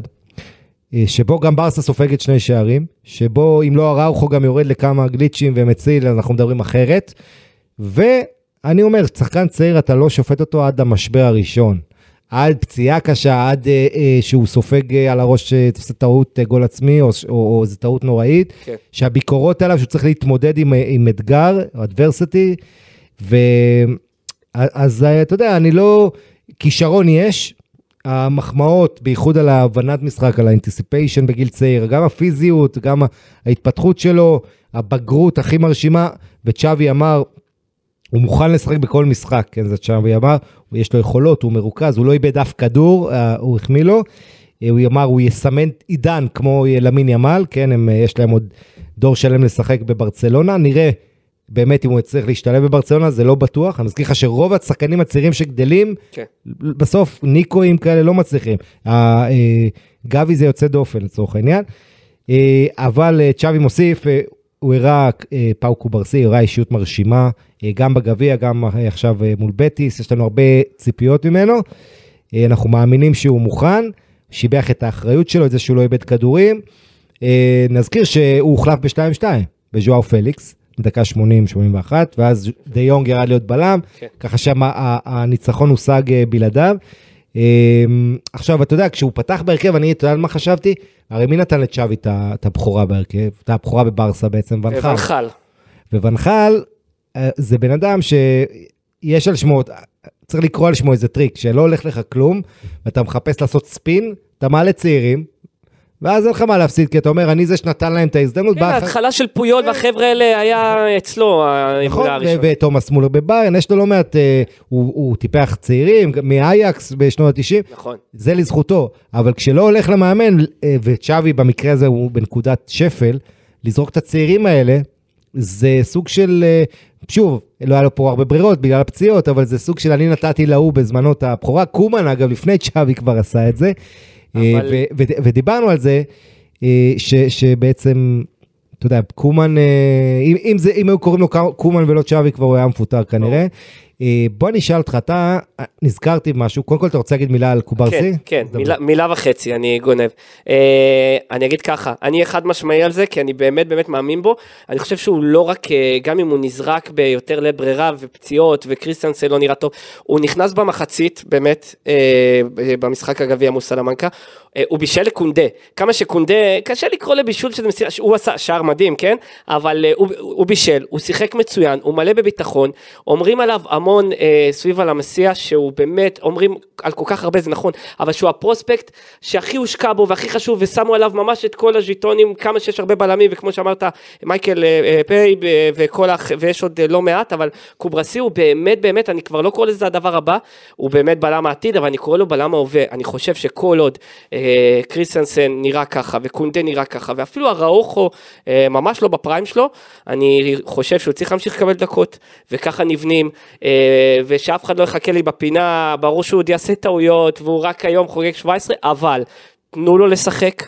שבו גם ברסה סופגת שני שערים, שבו אם לא הראוחו גם יורד לכמה גליצ'ים ומציל, אנחנו מדברים אחרת, ואני אומר, שחקן צעיר אתה לא שופט אותו עד המשבר הראשון, עד פציעה קשה, עד אה, אה, שהוא סופג אה, על הראש, אה, תפסה טעות אה, גול עצמי, או, או, או, או זו טעות נוראית, כן. שהביקורות עליו, שהוא צריך להתמודד עם, עם אתגר, אדברסיטי, ואז אתה יודע, אני לא, כישרון יש, המחמאות, בייחוד על ההבנת משחק, על האנטיסיפיישן בגיל צעיר, גם הפיזיות, גם ההתפתחות שלו, הבגרות הכי מרשימה, וצ'אבי אמר, הוא מוכן לשחק בכל משחק, כן, זאת שם, והיא אמר, יש לו יכולות, הוא מרוכז, הוא לא איבד אף כדור, הוא החמיא לו, הוא אמר, הוא יסמן עידן, כמו למין ימל, כן, הם, יש להם עוד דור שלם לשחק בברצלונה, נראה, באמת, אם הוא צריך להשתלב בברצלונה, זה לא בטוח, אני מזכיר לך שרוב השחקנים הצעירים שגדלים, כן. בסוף ניקויים כאלה לא מצליחים, גבי זה יוצא דופן, לצורך העניין, אבל צ'אבי מוסיף, הוא הראה, פאו קוברסי, הראה אישיות מרשימה, גם בגביה, גם עכשיו מול בטיס, יש לנו הרבה ציפיות ממנו, אנחנו מאמינים שהוא מוכן, שיבח את האחריות שלו, את זה שהוא לא איבד כדורים, נזכיר שהוא הוחלף ב-שתיים שתיים, בז'ואאו פליקס, בדקה שמונים שמונים ואחת, ואז די יונג ירד להיות בלם, okay. ככה שהניצחון הושג בלעדיו, עכשיו אתה יודע, כשהוא פתח בהרכב, אני יודע על מה חשבתי, הרי מי נתן לצ'אבי את הבחורה בהרכב, את הבחורה בברסה בעצם, ונחל. ונחל. ונחל, זה בן אדם שיש על שמו, צריך לקרוא על שמו איזה טריק, שלא הולך לך כלום, ואתה מחפש לעשות ספין, אתה מעלה צעירים, ואז אין לך מה להפסיד, כי אתה אומר, אני זה שנתן להם את ההזדמנות. כן, ההתחלה של פויול והחבר'ה האלה היה אצלו. נכון, ותומאס מולר בבאיירן, יש לו לא מעט, הוא טיפח צעירים, מאייקס בשנות ה-תשעים. נכון. זה לזכותו, אבל כשלא הולך למאמן, וצ'אבי במקרה הזה הוא בנקודת שפל, לזרוק את הצעירים האלה, זה סוג של, שוב, לא היה לו פה הרבה ברירות בגלל הפציעות, אבל זה סוג של אני נתתי להוא בזמנות הבחורה. קומן, אגב, לפני צ'אבי כבר עשה את זה. ודיברנו על זה, שבעצם, אתה יודע, קומן, אם היו קוראים לו קומן ולא צ'אבי, כבר הוא היה מפוטר כנראה. בוא נשאל אותך, אתה נזכרתי משהו, קודם כל אתה רוצה להגיד מילה על קוברסי? כן, מילה וחצי, אני גונב. אני אגיד ככה, אני אחד משמעי על זה, כי אני באמת באמת מאמין בו, אני חושב שהוא לא רק, גם אם הוא נזרק ביותר לברירה ופציעות, וקריסטנסן לא נראה טוב, הוא נכנס במחצית, באמת, במשחק הגביע מול סלמנקה, הוא בישל לקונדה, כמה שקונדה, קשה לקרוא לבישול, הוא עשה שער מדהים, כן? אבל הוא בישל, הוא שיחק מצוין, הוא מלא בביטחון, אומרים עליו המון אה, סביב על המסיע, שהוא באמת, אומרים על כל כך הרבה, זה נכון, אבל שהוא הפרוספקט שהכי הושקע בו והכי חשוב, ושמו עליו ממש את כל הז'יטונים, כמה שיש הרבה בלמים, וכמו שאמרת, מייקל אה, אה, פייב, אה, וכל הח... ויש עוד אה, לא מעט, אבל קוברסי הוא באמת, באמת, אני כבר לא קורא לזה הדבר הבא, הוא באמת בלם העתיד, אבל אני קורא לו בלם ההווה, אני חושב שכל עוד אה, קריסטנסן נראה ככה, וקונדה נראה ככה, ואפילו הראוכו אה, ממש לא בפריים שלו, אני חושב שהוא צריך להמשיך לקבל דקות, וככה נבנים, ושאף אחד לא יחכה לי בפינה, ברור שהוא עוד יעשה טעויות, והוא רק היום חוגג שבע עשרה, אבל תנו לו לשחק,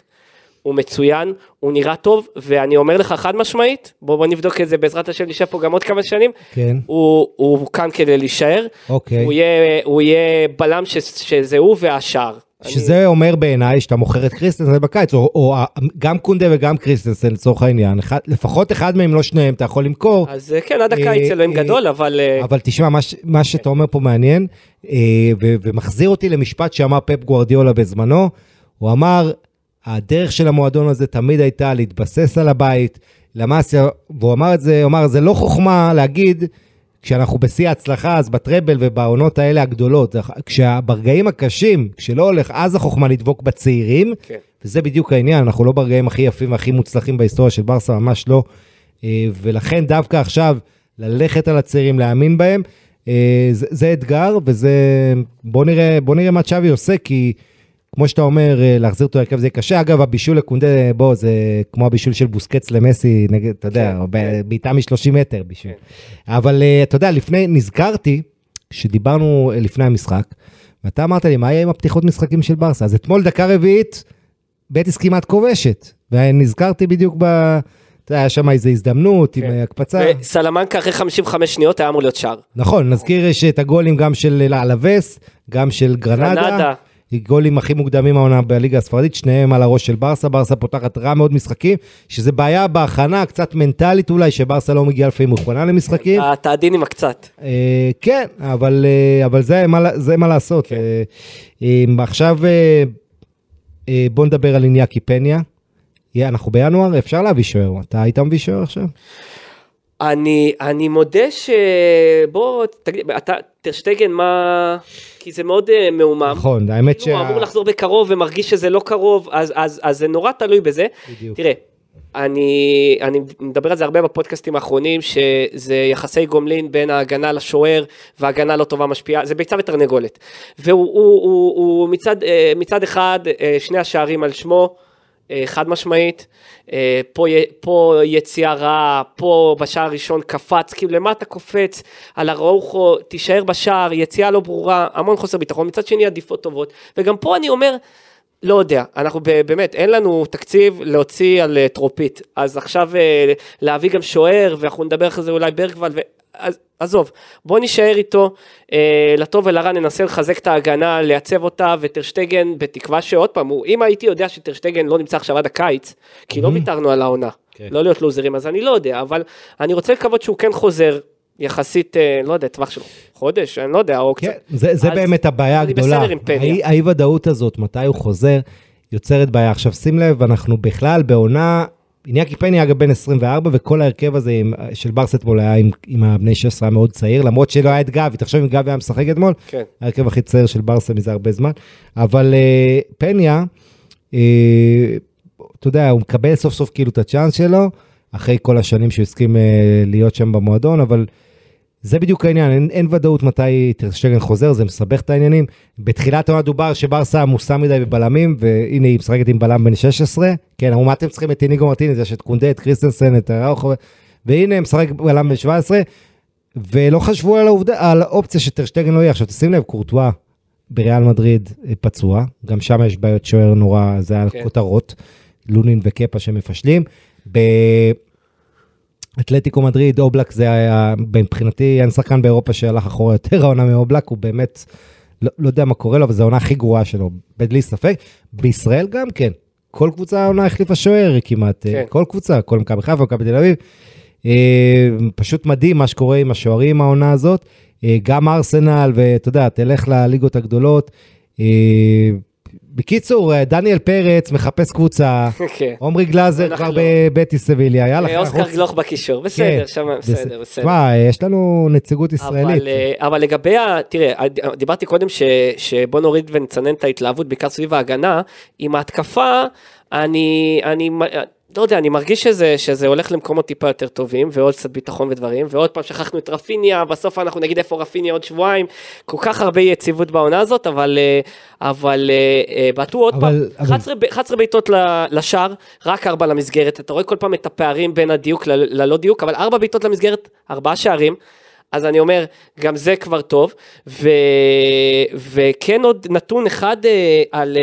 הוא מצוין, הוא נראה טוב, ואני אומר לך חד משמעית, בואו בוא נבדוק את זה, בעזרת השם נשאר פה גם עוד כמה שנים, כן. הוא, הוא כאן כדי להישאר, אוקיי. הוא, יהיה, הוא יהיה בלם ש, שזה הוא והשאר. שזה אני... אומר בעיניי, שאתה מוכר את קריסטנסן בקיץ, או, או גם קונדה וגם קריסטנסן, לצורך העניין, אחד, לפחות אחד מהם, לא שניהם, אתה יכול למכור. אז כן, עד הקיץ אלוהים אה, גדול, אבל... אבל תשמע, מה, מה שאתה אומר פה מעניין, אה, ו- ומחזיר אותי למשפט שאמר פפ גוארדיולה בזמנו, הוא אמר, הדרך של המועדון הזה תמיד הייתה להתבסס על הבית, למאסיה, והוא אמר את זה, הוא אמר, זה לא חוכמה להגיד... כשאנחנו בשיא ההצלחה, אז בטרבל ובעונות האלה הגדולות, כשברגעים הקשים, כשלא הולך, אז החוכמה לדבוק בצעירים, כן. וזה בדיוק העניין, אנחנו לא ברגעים הכי יפים והכי מוצלחים בהיסטוריה של ברסה, ממש לא, ולכן דווקא עכשיו, ללכת על הצעירים, להאמין בהם, זה, זה אתגר, וזה, בוא נראה, בוא נראה מה צ'אבי עושה, כי כמו שאתה אומר, להחזיר אותו הרכב זה קשה, אגב, הבישול לקונדה, בוא, זה כמו הבישול של בוסקץ למסי, נגד, אתה יודע, בעיטה מ-שלושים מטר בישול. אבל אתה יודע, לפני, נזכרתי, שדיברנו לפני המשחק, ואתה אמרת לי, מה יהיה עם הפתיחות משחקים של ברסה? אז אתמול דקה רביעית, בטיס כמעט כובשת, ונזכרתי בדיוק ב... היה שם איזו הזדמנות, עם הקפצה. וסלמנקה אחרי חמישים וחמש שניות היה אמור להיות שער. נכון, נזכיר שאת הגולים גם של אלווס, גם של גרנדה. גולים הכי מוקדמים העונה בליגה הספרדית, שניהם על הראש של ברסה, ברסה פותחת רע מאוד משחקים, שזה בעיה בהכנה קצת מנטלית אולי, שברסה לא מגיעה לפעמים מוכנה למשחקים. התעדין עם הקצת. כן, אבל זה מה לעשות. עכשיו בוא נדבר על איניאקי פניה, אנחנו בינואר, אפשר להביא שוער, אתה היית מביא שוער עכשיו? אני, אני מודה ש... בוא, תגיד, אתה, תרשטגן, מה... כי זה מאוד uh, מאומם. נכון, האמת ש... הוא אמור לחזור בקרוב ומרגיש שזה לא קרוב, אז, אז, אז זה נורא תלוי בזה. בדיוק. תראה, אני, אני מדבר על זה הרבה בפודקאסטים האחרונים, שזה יחסי גומלין בין ההגנה לשוער, וההגנה לא טובה משפיעה, זה ביצה ותרנגולת. והוא הוא, הוא, הוא מצד, מצד אחד, שני השערים על שמו, חד משמעית, פה, פה יציאה רעה, פה בשער ראשון קפץ, כאילו למה אתה קופץ על הראוכו, תישאר בשער, יציאה לא ברורה, המון חוסר ביטחון, מצד שני עדיפות טובות, וגם פה אני אומר, לא יודע, אנחנו באמת, אין לנו תקציב להוציא על טרופית, אז עכשיו להביא גם שוער, ואנחנו נדבר אחרי זה אולי ברגוואל, אז עזוב, בוא נשאר איתו, אה, לטוב ולרע ננסה לחזק את ההגנה, לייצב אותה, וטרשטגן בתקווה שעוד פעם, הוא, אם הייתי יודע שטרשטגן לא נמצא עכשיו עד הקיץ, כי mm-hmm. לא ויתרנו על העונה, okay. לא להיות לוזרים, אז אני לא יודע, אבל אני רוצה לקוות שהוא כן חוזר, יחסית, אה, לא יודע, טווח של חודש, אני לא יודע, או קצת. Okay, זה, זה באמת הבעיה הגדולה, האי ודאות הזאת, מתי הוא חוזר, יוצרת בעיה. עכשיו שים לב, אנחנו בכלל בעונה, איניאקי פניה אגב בן עשרים וארבע, וכל ההרכב הזה עם, של ברסה אתמול היה עם, עם הבני שש עשרה מאוד צעיר, למרות שלא היה את גבי, תחשוב אם גבי היה משחק אתמול, כן. ההרכב הכי צעיר של ברסה מזה הרבה זמן, אבל אה, פניה, אה, אתה יודע, הוא מקבל סוף סוף כאילו את הצ'אנס שלו, אחרי כל השנים שהסכים אה, להיות שם במועדון, אבל זה בדיוק העניין, אין, אין ודאות מתי טרשטגן חוזר, זה מסבך את העניינים. בתחילת העונה דובר שברסה עמוסה מדי בבלמים, והנה היא משחקת עם בלם בן שש עשרה, כן, אמרו מה אתם צריכים את איניגו מרטינז, יש את קונדה, את קריסטנסן, את הראוכו, והנה הם משחק בלם בן שבע עשרה, ולא חשבו על, העובדה, על האופציה שטרשטגן לא יהיה. עכשיו תשים לב, קורטואה בריאל מדריד פצוע, גם שם יש בעיות שוער נורא, זה היה okay. כותרות, לונין וקפה שמפשלים, ב... אתלטיקו מדריד, אובלק זה היה, מבחינתי, אין שחקן באירופה שהלך אחורה יותר, העונה מאובלק, הוא באמת, לא, לא יודע מה קורה לו, אבל זו העונה הכי גרועה שלו, בלי ספק. בישראל גם כן, כל קבוצה העונה החליפה שוער כמעט, כן. כל קבוצה, כל מכבי חיפה, מכבי תל אביב, פשוט מדהים מה שקורה עם השוערים העונה הזאת, גם ארסנל, ואתה יודע, תלך לליגות הגדולות, בקיצור, דניאל פרץ מחפש קבוצה, עומרי גלאזר כבר בבטי סביליה, יאללה. אוסקר גלוך בקישור, בסדר, שמה, בסדר, בסדר. מה, יש לנו נציגות ישראלית. אבל לגבי, תראה, דיברתי קודם שבוא נוריד ונצנן את ההתלהבות, בעיקר סביב ההגנה, עם ההתקפה, אני, אני, לא יודע, אני מרגיש שזה, שזה הולך למקומות טיפה יותר טובים, ועוד קצת ביטחון ודברים, ועוד פעם שכחנו את רפיניה, בסוף אנחנו נגיד איפה רפיניה עוד שבועיים, כל כך הרבה יציבות בעונה הזאת, אבל, אבל, בעטו עוד פעם, אחת עשרה בעיטות לשער, רק ארבע למסגרת, אתה רואה כל פעם את הפערים בין הדיוק ללא דיוק, אבל ארבע בעיטות למסגרת, ארבעה שערים, אז אני אומר, גם זה כבר טוב, ו... וכן עוד נתון אחד על,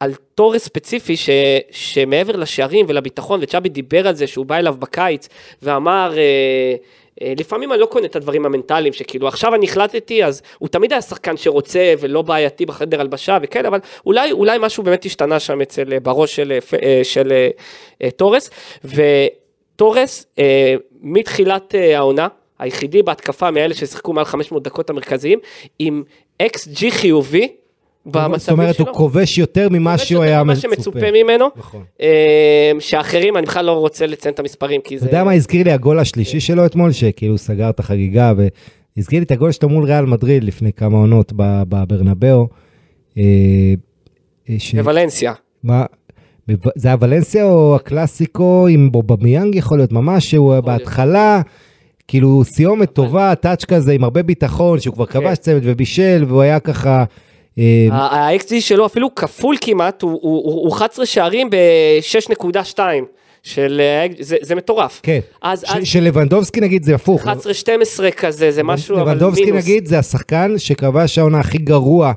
על תורס ספציפי, ש... שמעבר לשערים ולביטחון, וצ'אבי דיבר על זה שהוא בא אליו בקיץ, ואמר, לפעמים אני לא קונה את הדברים המנטליים, שכאילו עכשיו אני החלטתי, אז הוא תמיד היה שחקן שרוצה, ולא בעייתי בחדר הלבשה וכן, אבל אולי, אולי משהו באמת השתנה שם אצל בראש של, של תורס, ותורס מתחילת העונה, היחידי בהתקפה מאלה ששיחקו מעל חמש מאות דקות המרכזיים, עם אקס ג'י חיובי במצבים שלו. זאת אומרת, הוא כובש יותר ממה שהוא היה מצופה. ממה שמצופה ממנו, שאחרים, אני בכלל לא רוצה לציין את המספרים, כי זה... אתה יודע מה הזכיר לי הגול השלישי שלו אתמול, שכאילו סגר את החגיגה, והזכיר לי את הגול שלו מול ריאל מדריד, לפני כמה עונות בברנבאו. בוולנסיה. מה... זה הוולנסיה או הקלאסיקו, עם בובמיאנג יכול להיות ממש, שהוא בהתחלה... כאילו סיומת טובה, טאץ' כזה עם הרבה ביטחון, שהוא כבר כבש צמד ובישל, והוא היה ככה... ה-אקס ג'י שלו אפילו כפול כמעט, הוא אחת עשרה שערים ב-שש נקודה שתיים, זה מטורף. כן, שלוונדובסקי נגיד זה הפוך. אחת עשרה שתים עשרה כזה, זה משהו, אבל מינוס. לבנדובסקי נגיד זה השחקן שכבש העונה הכי גרוע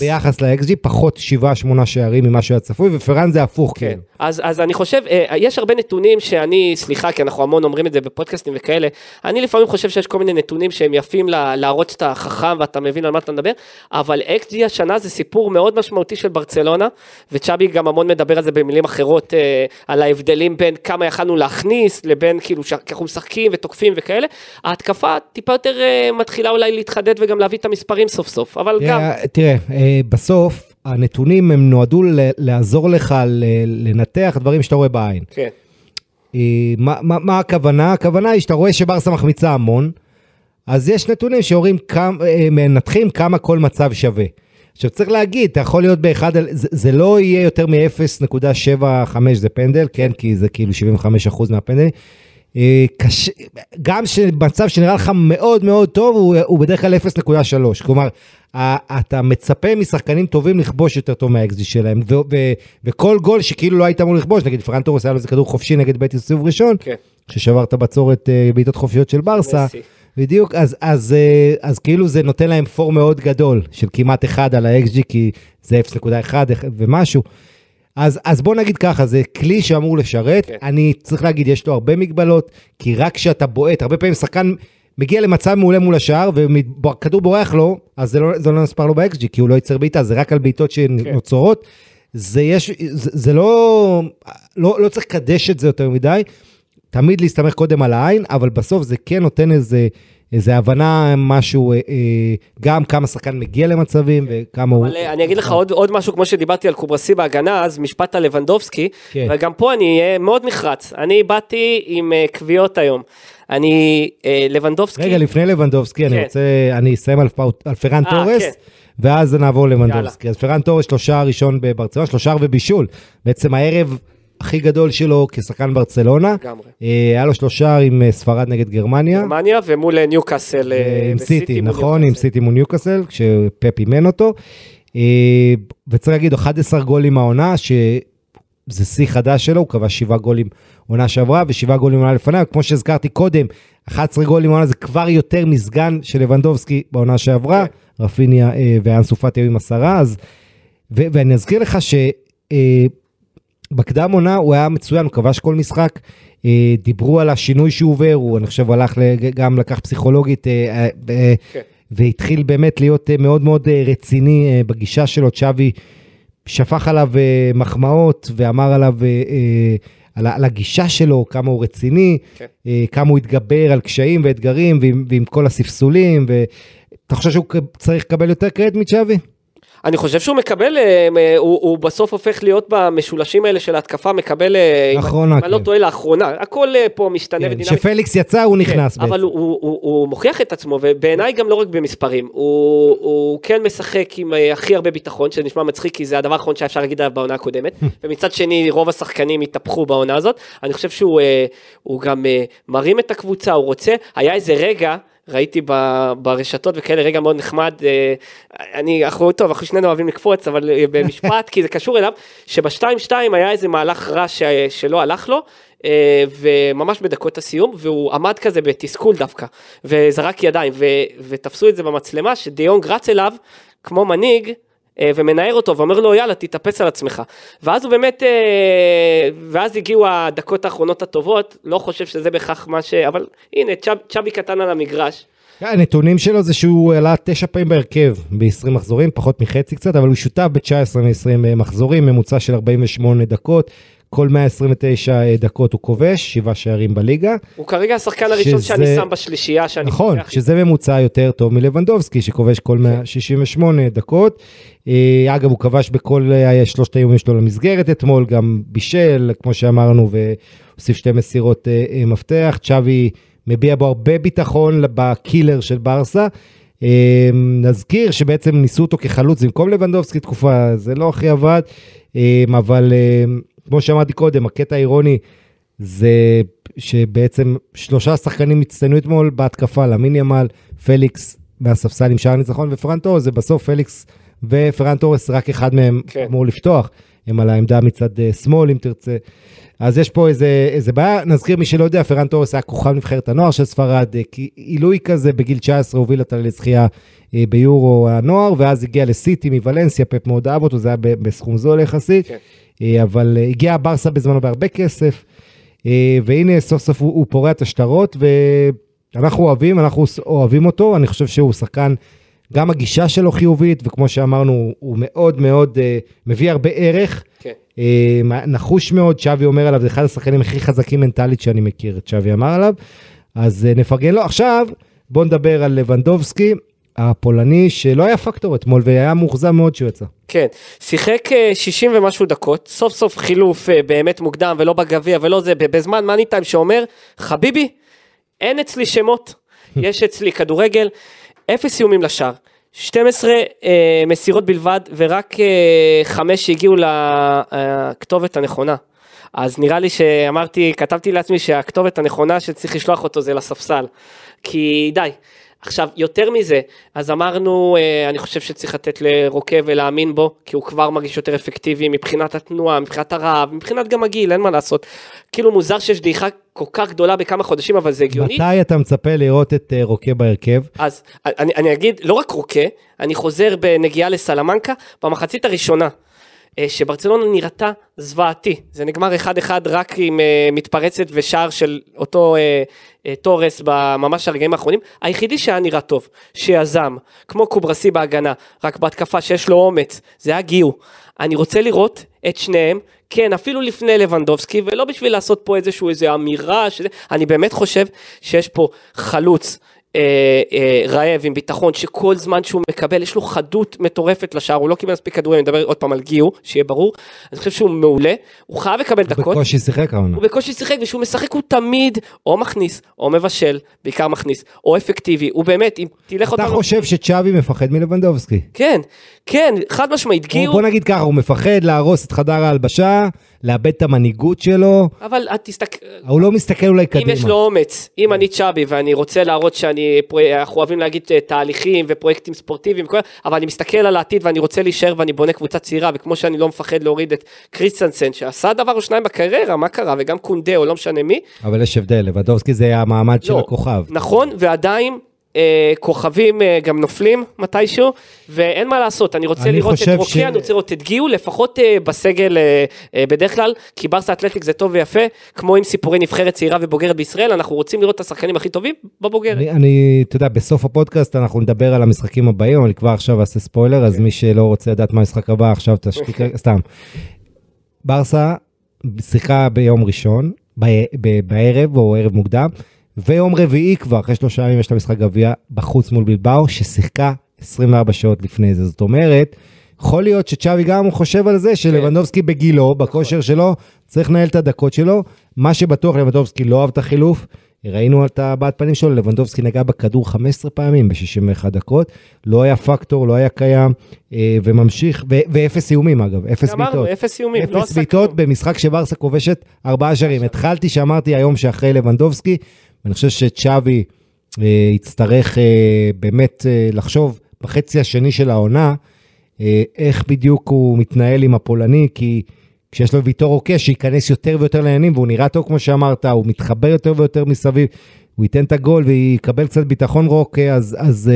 ביחס ל-אקס ג'י, פחות שבעה שמונה שערים ממה שהיה צפוי, ופרן זה הפוך, כן. אז, אז אני חושב, יש הרבה נתונים שאני, סליחה, כי אנחנו המון אומרים את זה בפודקאסטים וכאלה, אני לפעמים חושב שיש כל מיני נתונים שהם יפים להראות את החכם ואתה מבין על מה אתה מדבר, אבל אקס ג'י השנה זה סיפור מאוד משמעותי של ברצלונה, וצ'אבי גם המון מדבר על זה במילים אחרות, על ההבדלים בין כמה יכלנו להכניס, לבין כאילו שאנחנו משחקים ותוקפים וכאלה, ההתקפה טיפה יותר מתחילה אולי להתחדד וגם להביא את המספרים סוף סוף, אבל גם... תראה, בסוף הנתונים הם נועדו לעזור לך לנתח דברים שאתה רואה בעין. כן. מה, מה, מה הכוונה? הכוונה היא שאתה רואה שברסה מחמיצה המון, אז יש נתונים שהורים מנתחים כמה כל מצב שווה. עכשיו צריך להגיד, אתה יכול להיות באחד, זה, זה לא יהיה יותר מ-אפס נקודה שבעים וחמש זה פנדל, כן, כי זה כאילו שבעים וחמישה אחוז מהפנדל. קשה, גם שבמצב שנראה לך מאוד מאוד טוב, הוא, הוא בדרך כלל אפס נקודה שלוש, כלומר, אתה מצפה משחקנים טובים לכבוש יותר טוב מהאקס ג'י שלהם, וכל גול שכאילו לא היית אמור לכבוש, נגיד פרן תורס היה לו איזה כדור חופשי נגד בית סיבוב ראשון, ששברת בצורת בעיטות חופשיות של ברסה, בדיוק, אז כאילו זה נותן להם פור מאוד גדול, של כמעט אחד על האקס ג'י, כי זה אפס נקודה אחת ומשהו, אז, אז בוא נגיד ככה, זה כלי שאמור לשרת, okay. אני צריך להגיד, יש לו הרבה מגבלות, כי רק כשאתה בועט, הרבה פעמים שחקן מגיע למצב מעולה מול השער, וכדור בורח לו, אז זה לא, זה לא נספר לו ב-אקס ג'י, כי הוא לא ייצר בעיטה, זה רק על בעיטות שנוצרות, okay. זה, יש, זה, זה לא, לא, לא צריך קדש את זה יותר מדי, תמיד להסתמך קודם על העין, אבל בסוף זה כן נותן איזה, איזה הבנה, משהו, גם כמה שחקן מגיע למצבים, וכמה הוא... אני אגיד לך עוד משהו, כמו שדיברתי על קוברסי בהגנה, אז משפט על לבנדובסקי, וגם פה אני אהיה מאוד נחרץ, אני באתי עם קביעות היום, אני לבנדובסקי... רגע, לפני לבנדובסקי, אני רוצה, אני אסיים על פרן תורס, ואז נעבור לבנדובסקי, אז פרן תורס שלושה ראשון בברצלונה, שלושה ובישול, בעצם הערב... הכי גדול שלו כשחקן ברצלונה, היה לו שלושה עם ספרד נגד גרמניה, גרמניה ומול ניוקאסל, עם סיטי, נכון, עם סיטי מול ניוקאסל, כשפפ אימן אותו, וצריך להגיד, אחד עשר גולים העונה, שזה שיא חדש שלו, הוא כבש שבעה גולים עונה שעברה, ושבעה גולים עונה לפניו, כמו שהזכרתי קודם, אחד עשר גולים העונה זה כבר יותר מסגן של לבנדובסקי בעונה שעברה, רפיניה ואנסו פאטי היו עם עשרה, ואני אזכיר לך ש... בקדם עונה הוא היה מצוין, הוא כבש כל משחק, דיברו על השינוי שהוא עובר, הוא אני חושב הלך גם לקח פסיכולוגית, והתחיל באמת להיות מאוד מאוד רציני בגישה שלו, צ'אבי שפך עליו מחמאות, ואמר עליו, על הגישה שלו, כמה הוא רציני, כמה הוא התגבר על קשיים ואתגרים, ועם כל הספסולים, ואתה חושב שהוא צריך לקבל יותר קרדיט מצ'אבי? אני חושב שהוא מקבל, הוא, הוא בסוף הופך להיות במשולשים האלה של ההתקפה, מקבל, אחרונה, אם כן. אני לא טועה לאחרונה, הכל פה משתנה. כן, שפליקס יצא, הוא נכנס. כן, אבל הוא, הוא, הוא, הוא מוכיח את עצמו, ובעיניי גם לא רק במספרים, הוא, הוא כן משחק עם הכי הרבה ביטחון, שנשמע מצחיק, כי זה הדבר האחרון שאפשר להגיד עליו בעונה הקודמת, ומצד שני רוב השחקנים התהפכו בעונה הזאת, אני חושב שהוא הוא גם מרים את הקבוצה, הוא רוצה, היה איזה רגע, ראיתי ברשתות וכאלה, רגע מאוד נחמד, אני, אנחנו טוב, אנחנו שנינו אוהבים לקפוץ, אבל במשפט, כי זה קשור אליו, שבשתיים שתיים היה איזה מהלך רע שלא הלך לו, וממש בדקות הסיום, והוא עמד כזה בתסכול דווקא, וזרק ידיים, ותפסו את זה במצלמה, שדיונג רץ אליו, כמו מנהיג, ומנער אותו, ואומר לו, יאללה, תתאפס על עצמך. ואז הוא באמת, ואז הגיעו הדקות האחרונות הטובות, לא חושב שזה בכך מה ש... אבל הנה, צ'אבי קטן על המגרש. הנתונים שלו זה שהוא עלה תשע פעמים בהרכב, ב-עשרים מחזורים, פחות מחצי קצת, אבל הוא שותף ב-תשע עשרה מ-עשרים מחזורים, ממוצע של ארבעים ושמונה דקות, כל מאה עשרים ותשע דקות הוא כובש, שבעה שערים בליגה. הוא כרגע השחקן הראשון שזה... שאני שם בשלישייה. שאני נכון, פתח... שזה ממוצע יותר טוב מלבנדובסקי, שכובש כל מאה שישים ושמונה דקות. אגב, הוא כבש בכל שלושת האיומים שלו למסגרת אתמול, גם בישל, כמו שאמרנו, והוסיף שתי מסירות מפתח. צ'אבי מביע בו הרבה ביטחון בקילר של ברסה. נזכיר שבעצם ניסו אותו כחלוץ, במקום לבנדובסקי תקופה, זה לא הכי עבד, אבל... כמו שאמרתי קודם, הקטע האירוני זה שבעצם שלושה שחקנים הצטיינו אתמול בהתקפה, למין ימל, פליקס מהספסל עם שער ניצחון ופרן טורס, בסוף פליקס ופרן טורס רק אחד מהם כן. אמור לפתוח, הם על העמדה מצד שמאל אם תרצה, אז יש פה איזה, איזה בעיה, נזכיר מי שלא יודע, פרן טורס היה כוכב נבחרת הנוער של ספרד, כי אילוי כזה בגיל תשע עשרה הוביל אותה לזכייה ביורו הנוער, ואז הגיע לסיטי מוולנסיה, פפ מאוד אהב אותו, זה היה בסכום זול יחסית, כן. אבל הגיעה ברסה בזמנו בהרבה כסף, והנה סוף סוף הוא, הוא פורע את השטרות, ואנחנו אוהבים, אנחנו אוהבים אותו, אני חושב שהוא שחקן, גם הגישה שלו חיובית, וכמו שאמרנו, הוא מאוד מאוד, מביא הרבה ערך, okay. נחוש מאוד, צ'אבי אומר עליו, זה אחד השחקנים הכי חזקים מנטלית שאני מכיר, צ'אבי אמר עליו, אז נפרגן לו, עכשיו בואו נדבר על לבנדובסקי, הפולני שלא היה פקטור אתמול, והיה מוחזם מאוד שהוא יצא. כן, שיחק שישים ומשהו דקות, סוף סוף חילוף באמת מוקדם, ולא בגביע ולא זה, בזמן מאני טיים שאומר, חביבי, אין אצלי שמות, יש אצלי כדורגל, אפס איומים לשער, שתים עשרה אה, מסירות בלבד, ורק אה, חמש שהגיעו לכתובת הנכונה. אז נראה לי שאמרתי, כתבתי לעצמי שהכתובת הנכונה שצריך לשלוח אותו זה לספסל, כי די, עכשיו, יותר מזה, אז אמרנו, אני חושב שצריך לתת לרוקה ולהאמין בו, כי הוא כבר מרגיש יותר אפקטיבי מבחינת התנועה, מבחינת הרעב, מבחינת גם הגיל, אין מה לעשות. כאילו מוזר שיש דעיכה כל כך גדולה בכמה חודשים, אבל זה הגיוני. מתי אתה מצפה לראות את רוקה בהרכב? אז אני, אני אגיד, לא רק רוקה, אני חוזר בנגיעה לסלמנקה, במחצית הראשונה, שברצלונה נראתה זוועתי, זה נגמר אחד אחד רק עם מתפרצת ושער של אותו טורס בממש הרגעים האחרונים, היחידי שהיה נראה טוב, שיזם, כמו קוברסי בהגנה, רק בהתקפה שיש לו אומץ, זה הגיעו, אני רוצה לראות את שניהם, כן, אפילו לפני לבנדובסקי, ולא בשביל לעשות פה איזשהו איזו אמירה, שזה, אני באמת חושב שיש פה חלוץ, אה, אה, רעב עם ביטחון שכל זמן שהוא מקבל יש לו חדות מטורפת לשער, הוא לא קיבל מספיק כדורים, אני מדבר עוד פעם על גיאו, שיהיה ברור, אני חושב שהוא מעולה, הוא חייב לקבל דקות, הוא בקושי שיחק, הוא בקושי שיחק, ושהוא משחק הוא תמיד או מכניס, או מבשל, בעיקר מכניס, או אפקטיבי, הוא באמת, אם תלך אותנו... אתה חושב שצ'אבי מפחד מלבנדובסקי? כן, כן, חד משמעית, גיאו... בוא נגיד ככה, הוא מפחד להרוס את חדר ההלבשה, לאבד את המנהיגות שלו. אבל את תסתכל... הוא לא מסתכל אולי קדימה. אם יש לו אומץ, אם אני צ'אבי ואני רוצה להראות שאני, אנחנו אוהבים להגיד תהליכים ופרויקטים ספורטיביים, אבל אני מסתכל על העתיד ואני רוצה להישאר ואני בונה קבוצה צעירה, וכמו שאני לא מפחד להוריד את קריסטנסן, שעשה דבר או שניים בקריירה, מה קרה? וגם קונדה או לא משנה מי. אבל יש הבדל, לבנדובסקי זה היה המעמד של הכוכב. נכון, ועדיין... כוכבים גם נופלים מתישהו, ואין מה לעשות, אני רוצה לראות את רוקי, אני רוצה לראות את גיאו, לפחות בסגל בדרך כלל, כי ברסה אתלטיק זה טוב ויפה, כמו עם סיפורי נבחרת צעירה ובוגרת בישראל, אנחנו רוצים לראות את השחקנים הכי טובים בבוגרת. אני, אתה יודע, בסוף הפודקאסט אנחנו נדבר על המשחקים הבאים, אבל אני כבר עכשיו אעשה ספוילר, אז מי שלא רוצה לדעת מה המשחק הבא, עכשיו תשתיק, סתם. ברסה שיחקה ביום ראשון, בערב או ערב מוקדם, ויום רביעי כבר, אחרי שלושה ימים יש לה משחק גביע בחוץ מול בלבאו, ששיחקה עשרים וארבע שעות לפני זה, זאת אומרת יכול להיות שצ'אבי גם חושב על זה, שלבנדובסקי בגילו, בכושר שלו, צריך לנהל את הדקות שלו, מה שבטוח לבנדובסקי לא אהב את החילוף, ראינו את הבעת פנים שלו, לבנדובסקי נגע בכדור חמש עשרה פעמים ב-שישים ואחת דקות, לא היה פקטור, לא היה קיים, וממשיך, ואפס איומים אגב, אפס ביטות, אפס איומים, אפס ביטות במשחק שברסה כובשת ארבעה שערים, התחלתי שאמרתי היום שאחרי לבנדובסקי, ואני חושב שצ'אבי יצטרך באמת לחשוב בחצי השני של העונה, איך בדיוק הוא מתנהל עם הפולני, כי כשיש לו ויתור אוקיי, שייכנס יותר ויותר לעניינים, והוא נראה טוב כמו שאמרת, הוא מתחבר יותר ויותר מסביב, הוא ייתן את הגול, ויקבל קצת ביטחון רוק, אז, אז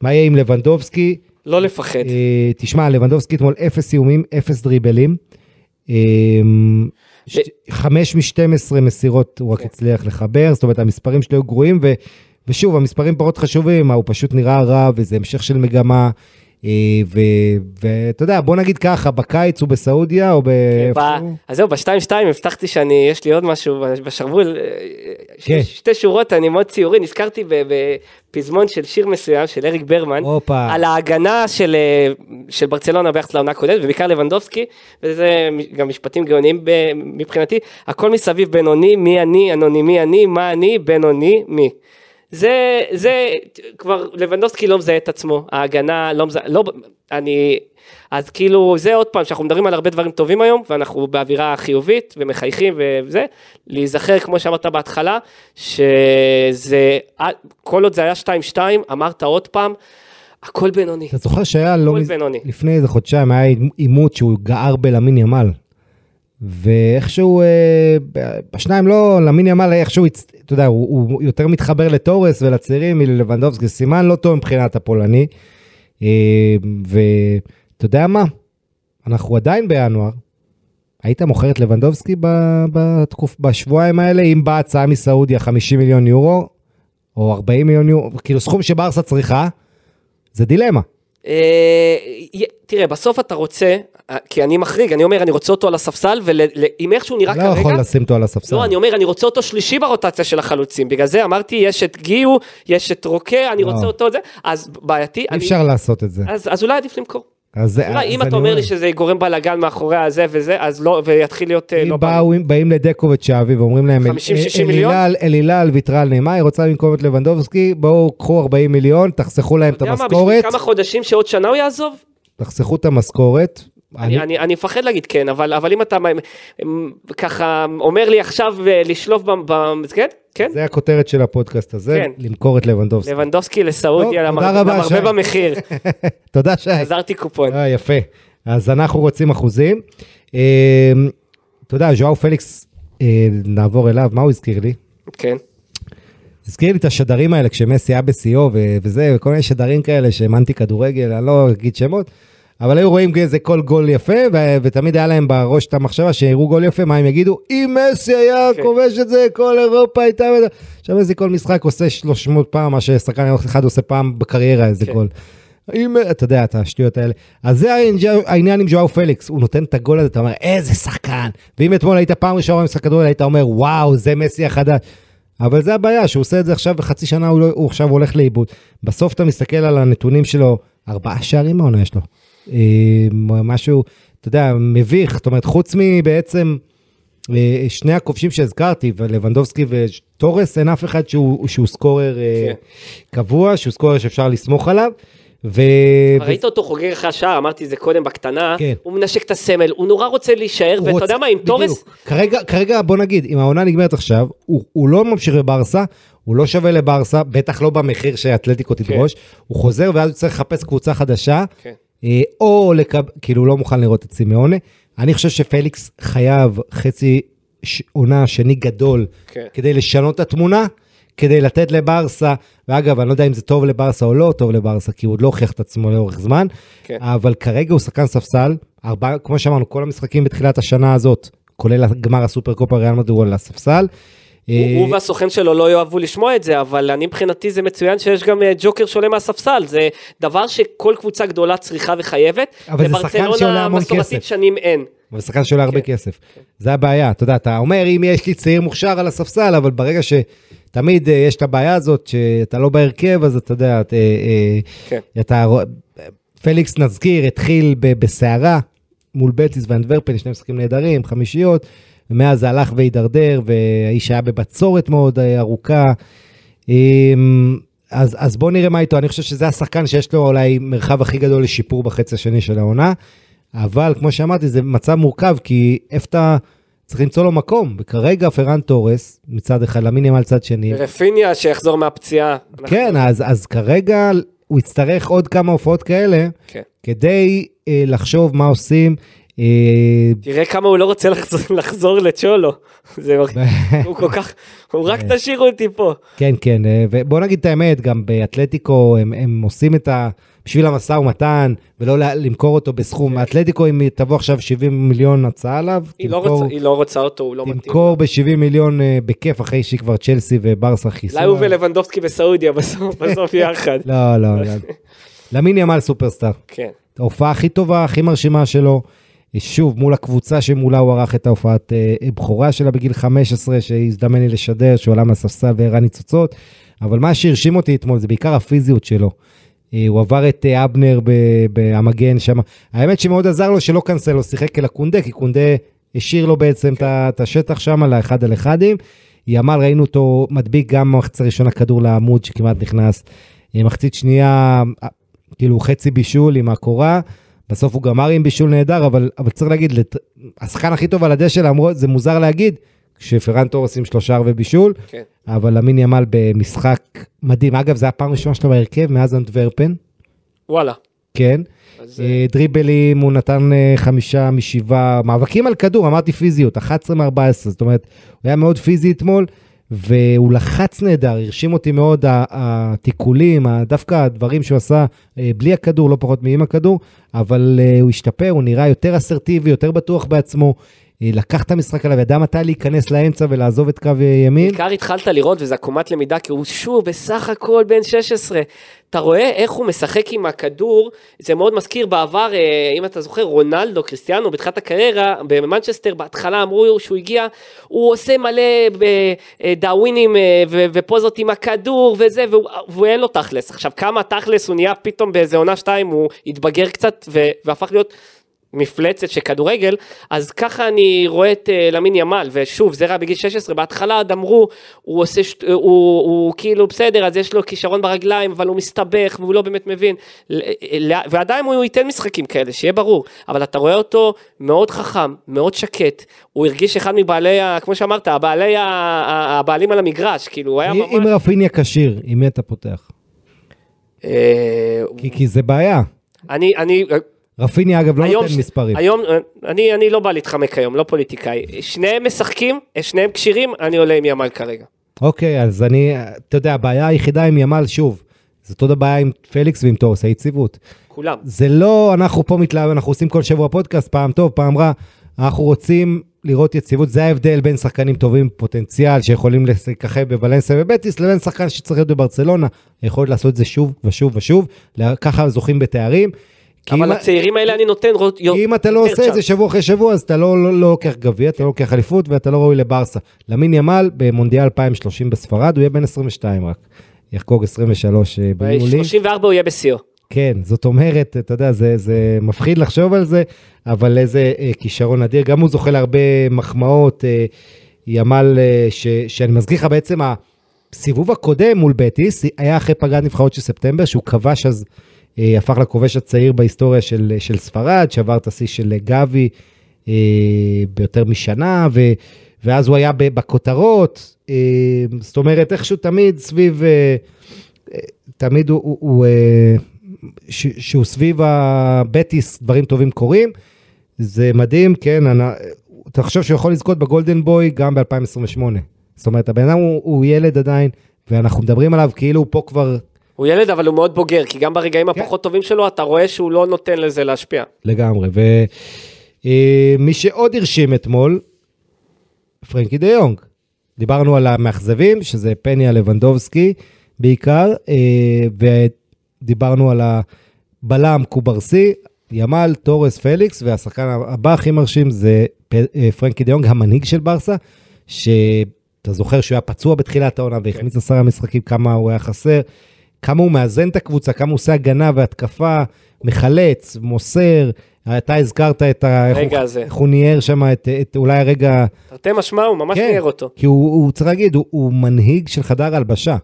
מה יהיה עם לבנדובסקי? לא לפחד. תשמע, לבנדובסקי אתמול אפס איומים, אפס דריבלים, חמש מ-שתים עשרה מסירות הוא רק הצליח לחבר, זאת אומרת, המספרים שלו גרועים, ו, ושוב, המספרים פחות חשובים, הוא פשוט נראה רע, וזה המשך של מגמה, ואתה יודע, בוא נגיד ככה, בקיץ הוא בסעודיה או באיפשהו? אז זהו, ב-שתיים שתיים הבטחתי שאני, יש לי עוד משהו בשרבול, שתי שורות, אני מאוד ציורי, נזכרתי בפזמון של שיר מסוים של אריק ברמן, על ההגנה של של ברצלונה ביחס לעונה קודמת, ובעיקר לבנדובסקי, וזה גם משפטים גאוניים מבחינתי, הכל מסביב בינוני, מי אני, אנונימי אני, מה אני, בינוני, מי. זה, זה, כבר לבנדובסקי לא מזהה את עצמו, ההגנה לא מזהה, לא, אני, אז כאילו זה עוד פעם, שאנחנו מדברים על הרבה דברים טובים היום, ואנחנו באווירה חיובית ומחייכים וזה, להיזכר כמו שאמרת בהתחלה, שזה, כל עוד זה היה שתיים שתיים, אמרת עוד פעם, הכל בינוני. אתה זוכר שהיה לא מז... לפני איזה חודשיים, היה עימות שהוא גער בלמין ימל, ואיכשהו, בשניים לא, למין ימל איכשהו, אתה יודע, הוא, הוא יותר מתחבר לטורס ולצעירים מלבנדובסקי, סימן לא טוב מבחינת הפולני, ואתה יודע מה, אנחנו עדיין בינואר, היית מוכר את לבנדובסקי בתקוף, בשבועיים האלה, אם באה הצעה מסעודיה חמישים מיליון יורו, או ארבעים מיליון יורו, כאילו סכום שברסה צריכה, זה דילמה. תראה, בסוף אתה רוצה, כי אני מחריג, אני אומר אני רוצה אותו על הספסל, ואם איך שהוא נראה כרגע, לא יכול לשים אותו על הספסל. לא, אני אומר אני רוצה אותו שלישי ברוטציה של החלוצים, בגלל זה אמרתי יש את גיו, יש את רוקה, אני רוצה אותו את זה, אז בעייתי. אי אפשר לעשות את זה. אז אולי עדיף למכור. אולי אם אתה אומר לי שזה גורם בלגן מאחורי הזה וזה, אז לא, ויתחיל להיות לא בעלי. באים לדקו וצ'אבי ואומרים להם, אלילל ויתרל נעימה, היא רוצה למכור את לבנדובסקי, בואו קחו ארבעים מיליון, תחסכו להם את המשכורת. כמה חודשים שעוד שנה הוא יעזוב? תחסכו את המשכורת. אני מפחד להגיד כן, אבל אם אתה ככה אומר לי עכשיו לשלוף במסגרת, זה הכותרת של הפודקאסט הזה, למכור את לבנדובסקי. לבנדובסקי לסעודיה, למרבה במחיר. תודה שי. עזרתי קופון. יפה, אז אנחנו רוצים אחוזים. תודה, ז'ואאו פליקס, נעבור אליו, מה הוא הזכיר לי? כן. הזכיר לי את השדרים האלה, כשמסי היה בסיאו וזה, וכל מיני שדרים כאלה, שהאמנתי כדורגל, אני לא אגיד שמות, אבל היו רואים איזה כל גול יפה, ותמיד היה להם בראש את המחשבה, שיראו גול יפה, מה הם יגידו, אם מסי היה כובש את זה, כל אירופה הייתה, עכשיו איזה כל משחק עושה שלוש מאות פעם, מה ששחקן אחד עושה פעם בקריירה, איזה גול. אתה יודע, את השטויות האלה. אז זה העניין עם ז'ואאו פליקס, הוא נותן את הגול הזה, אתה אומר, איזה שחקן. ואם אתמול היית פעם ראשון במשחק כדורגל, היית אומר, וואו, זה מסי החדש. אבל זה הבעיה, שהוא עושה את זה עכשיו, וחצי שנה הוא עכשיו הולך לאיבוד. בסוף אתה מסתכל על הנתונים שלו, ארבעה שערים העונה יש לו. משהו, אתה יודע, מביך, זאת אומרת, חוץ מבעצם שני הכובשים שהזכרתי, ולבנדובסקי וטורס, אין אף אחד שהוא, שהוא סקורר קבוע, שהוא סקורר שאפשר לסמוך עליו, ו... ראית אותו חוגר אחרי השער, אמרתי זה קודם בקטנה, כן. הוא מנשק את הסמל, הוא נורא רוצה להישאר, ואתה יודע מה, עם טורס... כרגע, כרגע בוא נגיד, אם העונה נגמרת עכשיו, הוא, הוא לא ממשיך לברסה, הוא לא שווה לברסה, בטח לא במחיר שהאתלטיקו תדרוש, כן. הוא חוזר ואז הוא צריך לחפש קבוצה חדשה, כן. או לקב... כאילו לא מוכן לראות את סימאונה, אני חושב שפליקס חייב חצי עונה שני גדול, כן. כדי לשנות את התמונה, כדי לתת לברסה, ואגב, אני לא יודע אם זה טוב לברסה או לא טוב לברסה, כי הוא עוד לא הוכיח את עצמו לאורך זמן, כן. אבל כרגע הוא שחקן ספסל, ארבע, כמו שאמרנו, כל המשחקים בתחילת השנה הזאת, כולל גמר הסופר קופה ריאל מדריד על הספסל, הוא והסוכן שלו לא יאהבו לשמוע את זה, אבל אני מבחינתי זה מצוין שיש גם ג'וקר שעולה מהספסל, זה דבר שכל קבוצה גדולה צריכה וחייבת, לברצלונה מסורתית שנים אין. אבל שחקן שעולה הרבה כסף, זה הבעיה, אתה יודע, אתה אומר אם יש לי צעיר מוכשר על הספסל, אבל ברגע שתמיד יש את הבעיה הזאת, שאתה לא בהרכב, אז אתה יודע, אתה פליקס נזכיר, התחיל בסערה מול בטיס ואנדוורפן, שני משחקים נהדרים, חמישיות, ומאז זה הלך והידרדר, והאיש היה בבצורת מאוד ארוכה, אז, אז בוא נראה מה איתו, אני חושב שזה השחקן שיש לו אולי מרחב הכי גדול לשיפור בחצי השני של העונה, אבל כמו שאמרתי, זה מצב מורכב, כי איפה אתה צריך למצוא לו מקום, וכרגע פרן טורס, מצד אחד, למינימל צד שני. רפיניה שיחזור מהפציעה. כן, אז, אז כרגע הוא יצטרך עוד כמה הופעות כאלה, כן. כדי אה, לחשוב מה עושים. אה... תראה כמה הוא לא רוצה לחזור, לחזור לצ'ולו. זה, הוא כל כך, הוא רק תשאירו אותי פה. כן, כן, ובוא נגיד את האמת, גם באתלטיקו הם, הם עושים את ה... בשביל המסע ומתן, ולא למכור אותו בסכום. האתלטיקו, אם תבוא עכשיו שבעים מיליון הצעה עליו, היא לא רוצה אותו, הוא לא מתאים. תמכור ב-שבעים מיליון בכיף, אחרי שהיא כבר צ'לסי וברסה חיסה. לא הוא ולוונדובסקי בסעודיה, בסוף יחד. לא, לא, לא. למיני אמל סופרסטאר. כן. ההופעה הכי טובה, הכי מרשימה שלו, שוב, מול הקבוצה שמולה הוא ערך את ההופעת הבחורה שלה בגיל חמש עשרה, שהזדמן לי לשדר, שהוא עלה מהספסל והראה ניצוצות. אבל מה שהרשים אותי אתמול, זה בעיקר הפיזיות שלו. הוא עבר את אבנר במגן שם, האמת שמאוד עזר לו שלא קנסל, הוא שיחק אל הקונדה, כי קונדה השאיר לו בעצם את השטח שם לאחד על אחדים, ימל ראינו אותו מדביק גם מחצית ראשונה כדור לעמוד שכמעט נכנס, מחצית שנייה כאילו חצי בישול עם הקורה, בסוף הוא גמר עם בישול נהדר, אבל צריך להגיד, השחקן הכי טוב על הדשא, למרות זה מוזר להגיד, שפרן טורס עם שלושה ערבי בישול, כן. אבל אמין ימל במשחק מדהים, אגב זה הפעם ראשונה שלו בהרכב, מאז אנדוורפן. וואלה. כן, אז... דריבלים, הוא נתן חמישה משבעה, מאבקים על כדור, אמרתי פיזיות, אחת עשרה מארבע עשרה, זאת אומרת, הוא היה מאוד פיזי אתמול, והוא לחץ נהדר, הרשים אותי מאוד התיקולים, דווקא הדברים שהוא עשה בלי הכדור, לא פחות מעם הכדור, אבל הוא השתפר, הוא נראה יותר אסרטיבי, יותר בטוח בעצמו, לקח את המשחק עליו, ידע מתי להיכנס לאמצע ולעזוב את קו ימין. בעיקר התחלת לראות, וזה עקומת למידה, כי הוא שוב בסך הכל בן שש עשרה. אתה רואה איך הוא משחק עם הכדור, זה מאוד מזכיר בעבר, אם אתה זוכר, רונלדו, קריסטיאנו, בתחילת הקריירה, במנצ'סטר, בהתחלה אמרו שהוא הגיע, הוא עושה מלא דאווינים ופוזות עם הכדור וזה, והוא אין לו תכלס. עכשיו, כמה תכלס הוא נהיה פתאום באיזה עונה שתיים, הוא התבגר קצת והפך להיות... מפלצת שכדורגל, אז ככה אני רואה את למין ימל, ושוב, זה רע בגיל שש עשרה, בהתחלה אמרו, הוא עושה, הוא, הוא כאילו בסדר, אז יש לו כישרון ברגליים, אבל הוא מסתבך, והוא לא באמת מבין, ועדיין הוא ייתן משחקים כאלה, שיהיה ברור, אבל אתה רואה אותו מאוד חכם, מאוד שקט, הוא הרגיש אחד מבעלי, כמו שאמרת, הבעלי, הבעלים על המגרש, כאילו, הוא היה ממש... אם רפיניה קשיר, עם מי אתה פותח? כי, כי זה בעיה. אני, אני... רפיניה אגב לא נותן מספרים. היום, אני, אני לא בא להתחמק היום, לא פוליטיקאי. שניהם משחקים, שניהם קשירים, אני עולה עם ימל כרגע. אוקיי, אז אני, אתה יודע, הבעיה היחידה עם ימל, שוב, זאת עוד הבעיה עם פליקס ועם טורס, היציבות. כולם. זה לא, אנחנו פה מתלהבים, אנחנו עושים כל שבוע פודקאסט, פעם טוב, פעם רע, אנחנו רוצים לראות יציבות, זה ההבדל בין שחקנים טובים פוטנציאל, שיכולים לקחב בוולנסיה ובטיס, לבין שחקן שצריך להיות בברצלונה, יכול לעשות זה שוב ושוב ושוב, ככה זוכים בתארים. אבל הצעירים האלה אני נותן יותר. אם אתה לא עושה את זה שבוע אחרי שבוע, אז אתה לא לוקח גביע, אתה לא לוקח אליפות, ואתה לא ראוי לברסה. למין ימל, במונדיאל אלפיים ושלושים בספרד, הוא יהיה בן עשרים ושתיים רק. יחגוג עשרים ושלוש ביולי. שלושים וארבע הוא יהיה בסיור. כן, זאת אומרת, אתה יודע, זה מפחיד לחשוב על זה, אבל איזה כישרון אדיר. גם הוא זוכה להרבה מחמאות, ימל, שאני מזכיר לך בעצם, הסיבוב הקודם מול בטיס, היה אחרי פגרת נבחרות של ספטמבר, שהוא כבש אז הפך לכובש הצעיר בהיסטוריה של, של ספרד, שעבר את השיא של גבי אה, ביותר משנה, ו, ואז הוא היה בכותרות, אה, זאת אומרת, איכשהו תמיד סביב, אה, תמיד הוא, הוא, הוא אה, ש, שהוא סביב הבטיס, דברים טובים קורים, זה מדהים, כן, אני, אתה חושב שהוא יכול לזכות בגולדן בוי גם ב-אלפיים עשרים ושמונה, זאת אומרת, הבן אדם הוא, הוא ילד עדיין, ואנחנו מדברים עליו כאילו הוא פה כבר, הוא ילד, אבל הוא מאוד בוגר, כי גם ברגעים הפחות טובים שלו, אתה רואה שהוא לא נותן לזה להשפיע. לגמרי, ומי שעוד הרשים אתמול, פרנקי דה יונג. דיברנו על המאכזבים, שזה פניה לבנדובסקי בעיקר, ודיברנו על הבלם קוברסי, ימל, טורס, פליקס, והשחקן הבא הכי מרשים זה פרנקי דה יונג, המנהיג של ברסה, שאתה זוכר שהוא היה פצוע בתחילת העונה, והכניס עשרה משחקים כמה הוא היה חסר, כמה הוא מאזן את הקבוצה, כמה הוא עושה הגנה והתקפה, מחלץ, מוסר, אתה הזכרת את הרגע הזה, איך הוא ניער שם, אולי הרגע... תרתי משמע, הוא ממש ניער אותו. כי הוא צריך להגיד, הוא מנהיג של חדר הלבשה.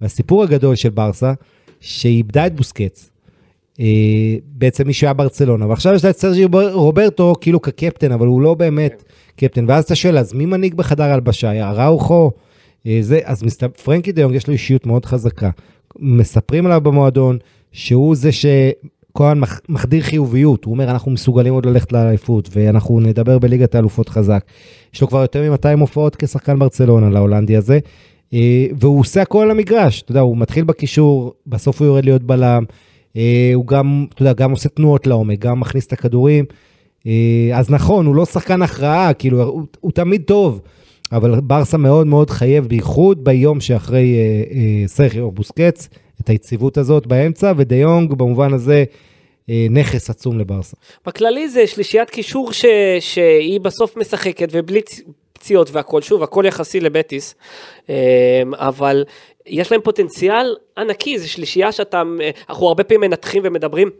והסיפור הגדול של ברסה, שאיבדה את בוסקץ, בעצם מישהו היה ברצלונה, ועכשיו יש לה את סרג'יו רוברטו כאילו כקפטן, אבל הוא לא באמת קפטן, ואז אתה שואל, אז מי מנהיג בחדר הלבשה? הראוכו, אז פרנקי דיונג יש לו אישיות מאוד חזקה, מספרים עליו במועדון, שהוא זה ש... כהן מחדיר חיוביות, הוא אומר אנחנו מסוגלים עוד ללכת לאליפות, ואנחנו נדבר בליגת האלופות חזק, יש לו כבר יותר מ-מאתיים הופעות כשחקן ברצלונה להולנדי הזה, והוא עושה הכל על המגרש, אתה יודע, הוא מתחיל בקישור, בסוף הוא יורד להיות בלם, הוא גם, אתה יודע, גם עושה תנועות לעומק, גם מכניס את הכדורים, אז נכון, הוא לא שחקן הכרעה, כאילו, הוא, הוא תמיד טוב, אבל ברסה מאוד מאוד חייב, בייחוד ביום שאחרי סרחיו בוסקץ, את היציבות הזאת באמצע, ודיונג במובן הזה נכס עצום לברסה. בכללי זה שלישיית קישור ש... שהיא בסוף משחקת, ובלי פציעות והכל, שוב, הכל יחסי לבטיס, אבל יש להם פוטנציאל ענקי, זה שלישייה שאתה, אנחנו הרבה פעמים מנתחים ומדברים,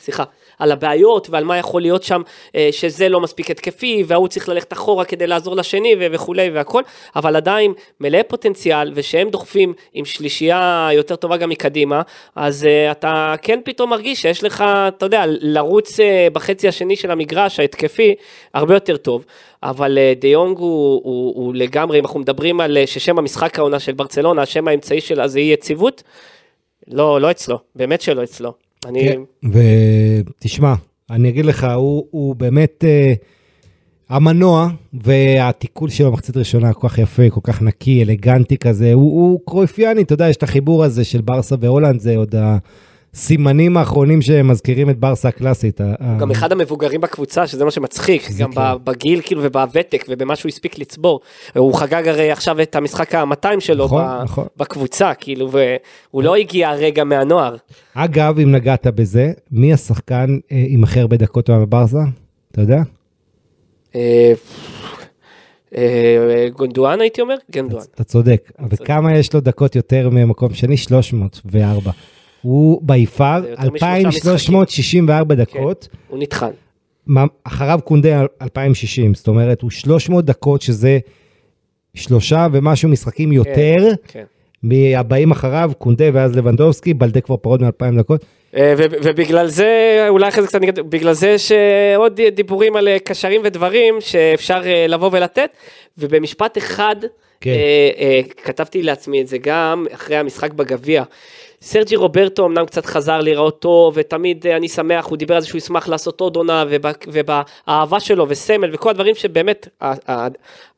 סליחה, על הבעיות ועל מה יכול להיות שם, שזה לא מספיק התקפי, והוא צריך ללכת אחורה כדי לעזור לשני וכו' והכל, אבל עדיין מלא פוטנציאל, ושהם דוחפים עם שלישייה יותר טובה גם מקדימה, אז אתה כן פתאום מרגיש שיש לך, אתה יודע, לרוץ בחצי השני של המגרש ההתקפי, הרבה יותר טוב, אבל דיונג הוא, הוא, הוא לגמרי, אם אנחנו מדברים על ששם המשחק העונה של ברצלונה, השם האמצעי שלה זה יציבות, לא, לא אצלו, באמת שלא אצלו. אני... ותשמע, אני אגיד לך, הוא, הוא באמת uh, המנוע, והתיקול שלו מחצית ראשונה כל כך יפה, כל כך נקי, אלגנטי כזה, הוא, הוא קרויפיאני, אתה יודע, יש את החיבור הזה של ברסה והולנד, זה עוד הסימנים האחרונים שמזכירים את ברסה הקלאסית. גם ה... אחד המבוגרים בקבוצה, שזה מה שמצחיק, גם כן. בגיל כאילו ובוותק, ובמה שהוא הספיק לצבור, הוא חגג הרי עכשיו את המשחק ה-מאתיים שלו, נכון, ב... נכון. בקבוצה, כאילו, והוא לא הגיע הרגע מהנוער. אגב, אם נגעת בזה, מי השחקן אה, עם אחר בדקות בברסה? אתה יודע? אה, אה, גונדואן הייתי אומר? גונדואן. אתה צודק, אבל כמה יש לו דקות יותר ממקום שני? שלוש מאות וארבע. הוא באיפר, אלפיים שלוש מאות שישים וארבע דקות. כן, הוא נתחן. אחריו קונדה אלפיים ושישים, זאת אומרת, הוא שלוש מאות דקות, שזה שלושה ומשהו משחקים יותר, כן, מהבאים אחריו, קונדה ואז לבנדובסקי, בלדה כבר פרוד מ-אלפיים דקות. ובגלל זה, אולי אחרי זה קצת נגד, בגלל זה שעוד דיבורים על קשרים ודברים, שאפשר לבוא ולתת, ובמשפט אחד, כתבתי לעצמי את זה גם, אחרי המשחק בגביה, סרג'י רוברטו אמנם קצת חזר לראות טוב, ותמיד אני שמח, הוא דיבר על זה שהוא ישמח לעשות עוד עונה, ובאהבה שלו וסמל, וכל הדברים שבאמת,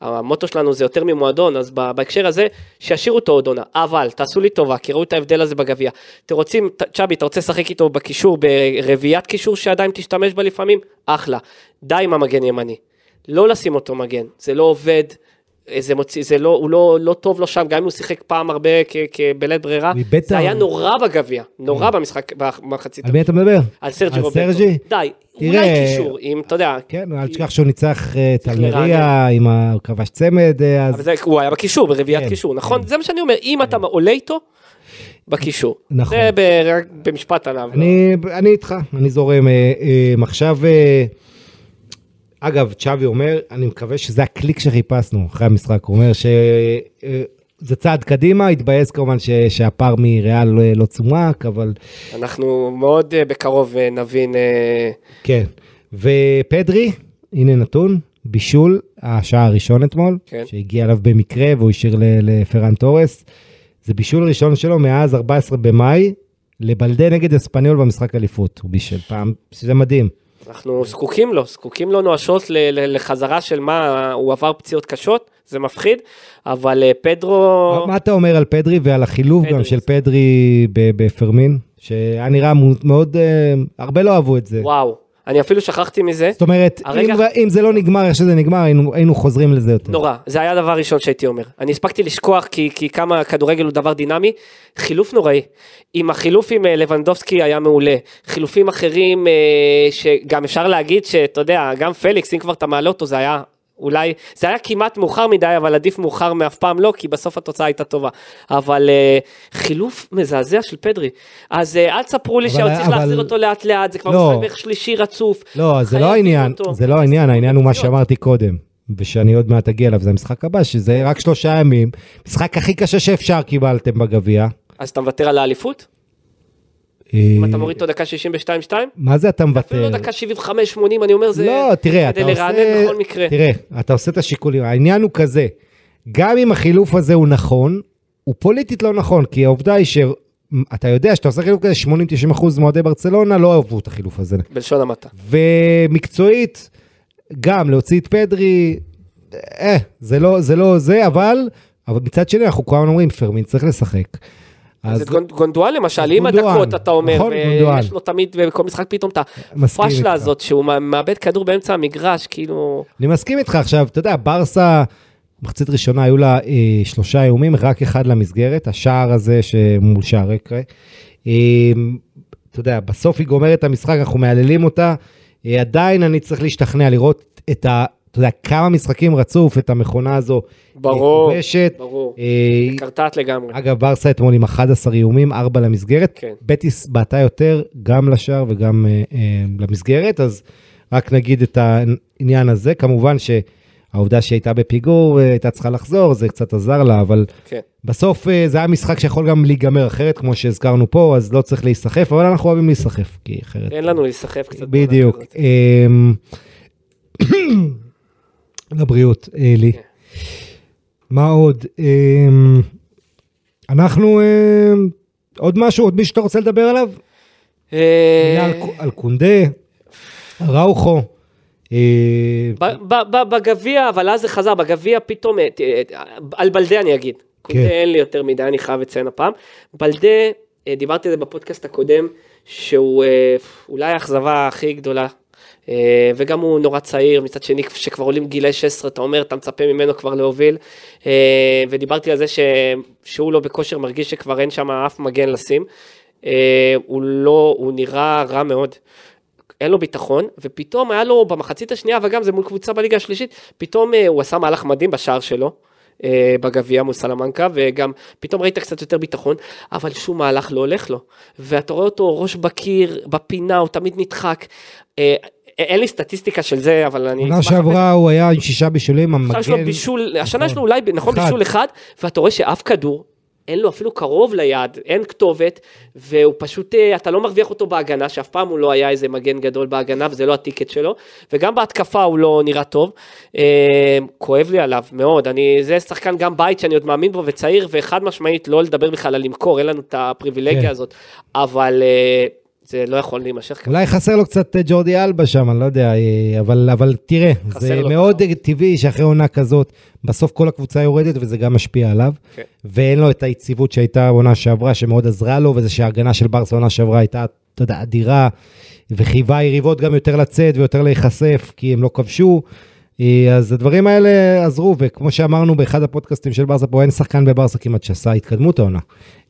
המוטו שלנו זה יותר ממועדון, אז בהקשר הזה, שישאירו אותו עוד עונה, אבל תעשו לי טובה, כי ראו את ההבדל הזה בגביע. אתם רוצים, צ'אבי, אתה רוצה לשחק איתו בקישור, ברביעיית קישור שעדיין תשתמש בה לפעמים? אחלה. די עם המגן ימני. לא לשים אותו מגן, זה לא עובד. זה מוציא, זה לא, הוא לא, לא טוב לו שם, גם אם הוא שיחק פעם הרבה כבלית ברירה, זה היה נורא בגביה, נורא במשחק, במחצית. על מי אתה מדבר? על סרג'י רוברטו. די, אולי קישור, אם אתה יודע. כן, אל תשכח שהוא ניצח את אלמריה, עם הכבש צמד. הוא היה בקישור, ברביעיית קישור, נכון? זה מה שאני אומר, אם אתה עולה איתו, בקישור. נכון. זה במשפט עליו. אני איתך, אני זורם. עכשיו... אגב, צ'אבי אומר, אני מקווה שזה הקליק שחיפשנו אחרי המשחק, הוא אומר שזה צעד קדימה, התבאס כמובן ש... שהפער מריאל לא, לא צומק, אבל... אנחנו מאוד בקרוב נבין... כן, ופדרי, הנה נתון, בישול, השעה הראשון אתמול, כן. שהגיע אליו במקרה והוא השאיר לפרן טורס, זה בישול ראשון שלו מאז ארבעה עשר במאי, לבלדה נגד אספניול במשחק אליפות, הוא בישל פעם, שזה מדהים. אנחנו זקוקים לו, זקוקים לו נואשות לחזרה של מה, הוא עבר פציעות קשות, זה מפחיד, אבל פדרו... מה אתה אומר על פדרי ועל החילוב גם של פדרי בפרמין? שהיה נראה מאוד, הרבה לא אהבו את זה. וואו, אני אפילו שכחתי מזה. זאת אומרת, אם זה לא נגמר, איך שזה נגמר, היינו חוזרים לזה יותר. נורא, זה היה הדבר הראשון שהייתי אומר. אני הספקתי לשכוח, כי כמה כדורגל הוא דבר דינמי, חילוף נוראי. עם החילופים לבנדובסקי היה מעולה, חילופים אחרים שגם אפשר להגיד שאתה יודע, גם פליקס, אם כבר אתה מעלה אותו, זה היה אולי, זה היה כמעט מאוחר מדי, אבל עדיף מאוחר מאף פעם לא, כי בסוף התוצאה הייתה טובה, אבל uh, חילוף מזעזע של פדרי, אז uh, אל תספרו לי שעוד צריך אבל... להחזיר אותו לאט לאט, זה כבר לא. מספר שלישי רצוף. לא, זה לא העניין, זה לא העניין, העניין הוא מה שאמרתי קודם, ושאני עוד מעט אגיע אליו, זה המשחק הבא, שזה רק שלושה ימים, משחק הכי קשה שאפשר קיבלתם בגביע. אז אתה מוותר על האליפות? אם אתה מוריד אותו דקה שישים ושתיים שתיים? מה זה אתה מוותר? אפילו לא דקה שבעים וחמש שמונים, אני אומר זה... לא, תראה, אתה עושה... כדי לרענן בכל מקרה. תראה, אתה עושה את השיקולים, העניין הוא כזה, גם אם החילוף הזה הוא נכון, הוא פוליטית לא נכון, כי העובדה היא ש... אתה יודע שאתה עושה חילוף כזה, שמונים תשעים אחוז מועדי ברצלונה לא אהבו את החילוף הזה. בלשון המעטה. ומקצועית, גם להוציא את פדרי, אה, זה לא זה, לא זה אבל, אבל מצד שני אנחנו כולם אומרים, פרמין צריך לשחק. אז גונדואל למשל, עם הדקות אתה אומר, ויש לו תמיד בכל משחק פתאום את הפרשלה הזאת, שהוא מאבד כדור באמצע המגרש, כאילו... אני מסכים איתך עכשיו, אתה יודע, ברסה, מחצית ראשונה, היו לה שלושה איומים, רק אחד למסגרת, השער הזה שמול שער הקרה, אתה יודע, בסוף היא גומרת את המשחק, אנחנו מעללים אותה, עדיין אני צריך להשתכנע, לראות את ה... אתה יודע, כמה משחקים רצוף את המכונה הזו. ברור, כובשת, ברור. היא קרטעת לגמרי. אגב, ברסה אתמול עם אחד עשר איומים, ארבע למסגרת. כן. בטיס באתה יותר גם לשער וגם אה, אה, למסגרת, אז רק נגיד את העניין הזה. כמובן שהעובדה שהייתה בפיגור, הייתה צריכה לחזור, זה קצת עזר לה, אבל כן. בסוף אה, זה היה משחק שיכול גם להיגמר אחרת, כמו שהזכרנו פה, אז לא צריך להיסחף, אבל אנחנו אוהבים להיסחף, כי אחרת... אין לנו להיסחף קצת. בדיוק. לבריאות, אלי. מה עוד? אנחנו, עוד משהו, עוד מי שאתה רוצה לדבר עליו? על קונדה, ראוכו. בגביע, אבל אז זה חזר, בגביע פתאום, על בלדה אני אגיד. קונדה אין לי יותר מדי, אני חייב לציין הפעם. בלדה, דיברתי על זה בפודקאסט הקודם, שהוא אולי האכזבה הכי גדולה. וגם הוא נורא צעיר, מצד שני שכבר עולים גילי שש עשרה, אתה אומר, אתה מצפה ממנו כבר להוביל, ודיברתי על זה ש... שהוא לא בכושר מרגיש שכבר אין שם אף מגן לשים, הוא, לא... הוא נראה רע מאוד, אין לו ביטחון, ופתאום היה לו במחצית השנייה, וגם זה מול קבוצה בליגה השלישית, פתאום הוא עשה מהלך מדהים בשער שלו, בגביע מול סלמנקה, וגם פתאום ראית קצת יותר ביטחון, אבל שום מהלך לא הולך לו, ואתה רואה אותו ראש בקיר, בפינה, הוא תמיד נדחק, אין לי סטטיסטיקה של זה, אבל אני... עונה שעברה הוא היה שישה בישולים, המגן... עכשיו יש לו בישול, השנה יש לו אולי, נכון, בישול אחד, ואתה רואה שאף כדור, אין לו אפילו קרוב ליד, אין כתובת, והוא פשוט, אתה לא מרוויח אותו בהגנה, שאף פעם הוא לא היה איזה מגן גדול בהגנה, וזה לא הטיקט שלו, וגם בהתקפה הוא לא נראה טוב, כואב לי עליו מאוד, אני, זה שחקן גם בית שאני עוד מאמין בו וצעיר, וחד משמעית לא לדבר בכלל על למכור, אין לנו את הפריבילגיה הזאת, אבל... זה לא יכול להימשך. אולי חסר לו קצת ג'ורדי אלבה שם, אני לא יודע, אבל, אבל תראה, זה מאוד טבעי שאחרי עונה כזאת, בסוף כל הקבוצה יורדת, וזה גם משפיע עליו, ואין לו את היציבות שהייתה עונה שעברה, שמאוד עזרה לו, וזה שההגנה של ברסה עונה שעברה הייתה, אתה יודע, אדירה, וחיבה יריבות גם יותר לצאת, ויותר להיחשף, כי הם לא כבשו, אז הדברים האלה עזרו, וכמו שאמרנו באחד הפודקאסטים של ברסה פה, אין שחקן בברסה כמעט שעשה התקדמות העונה.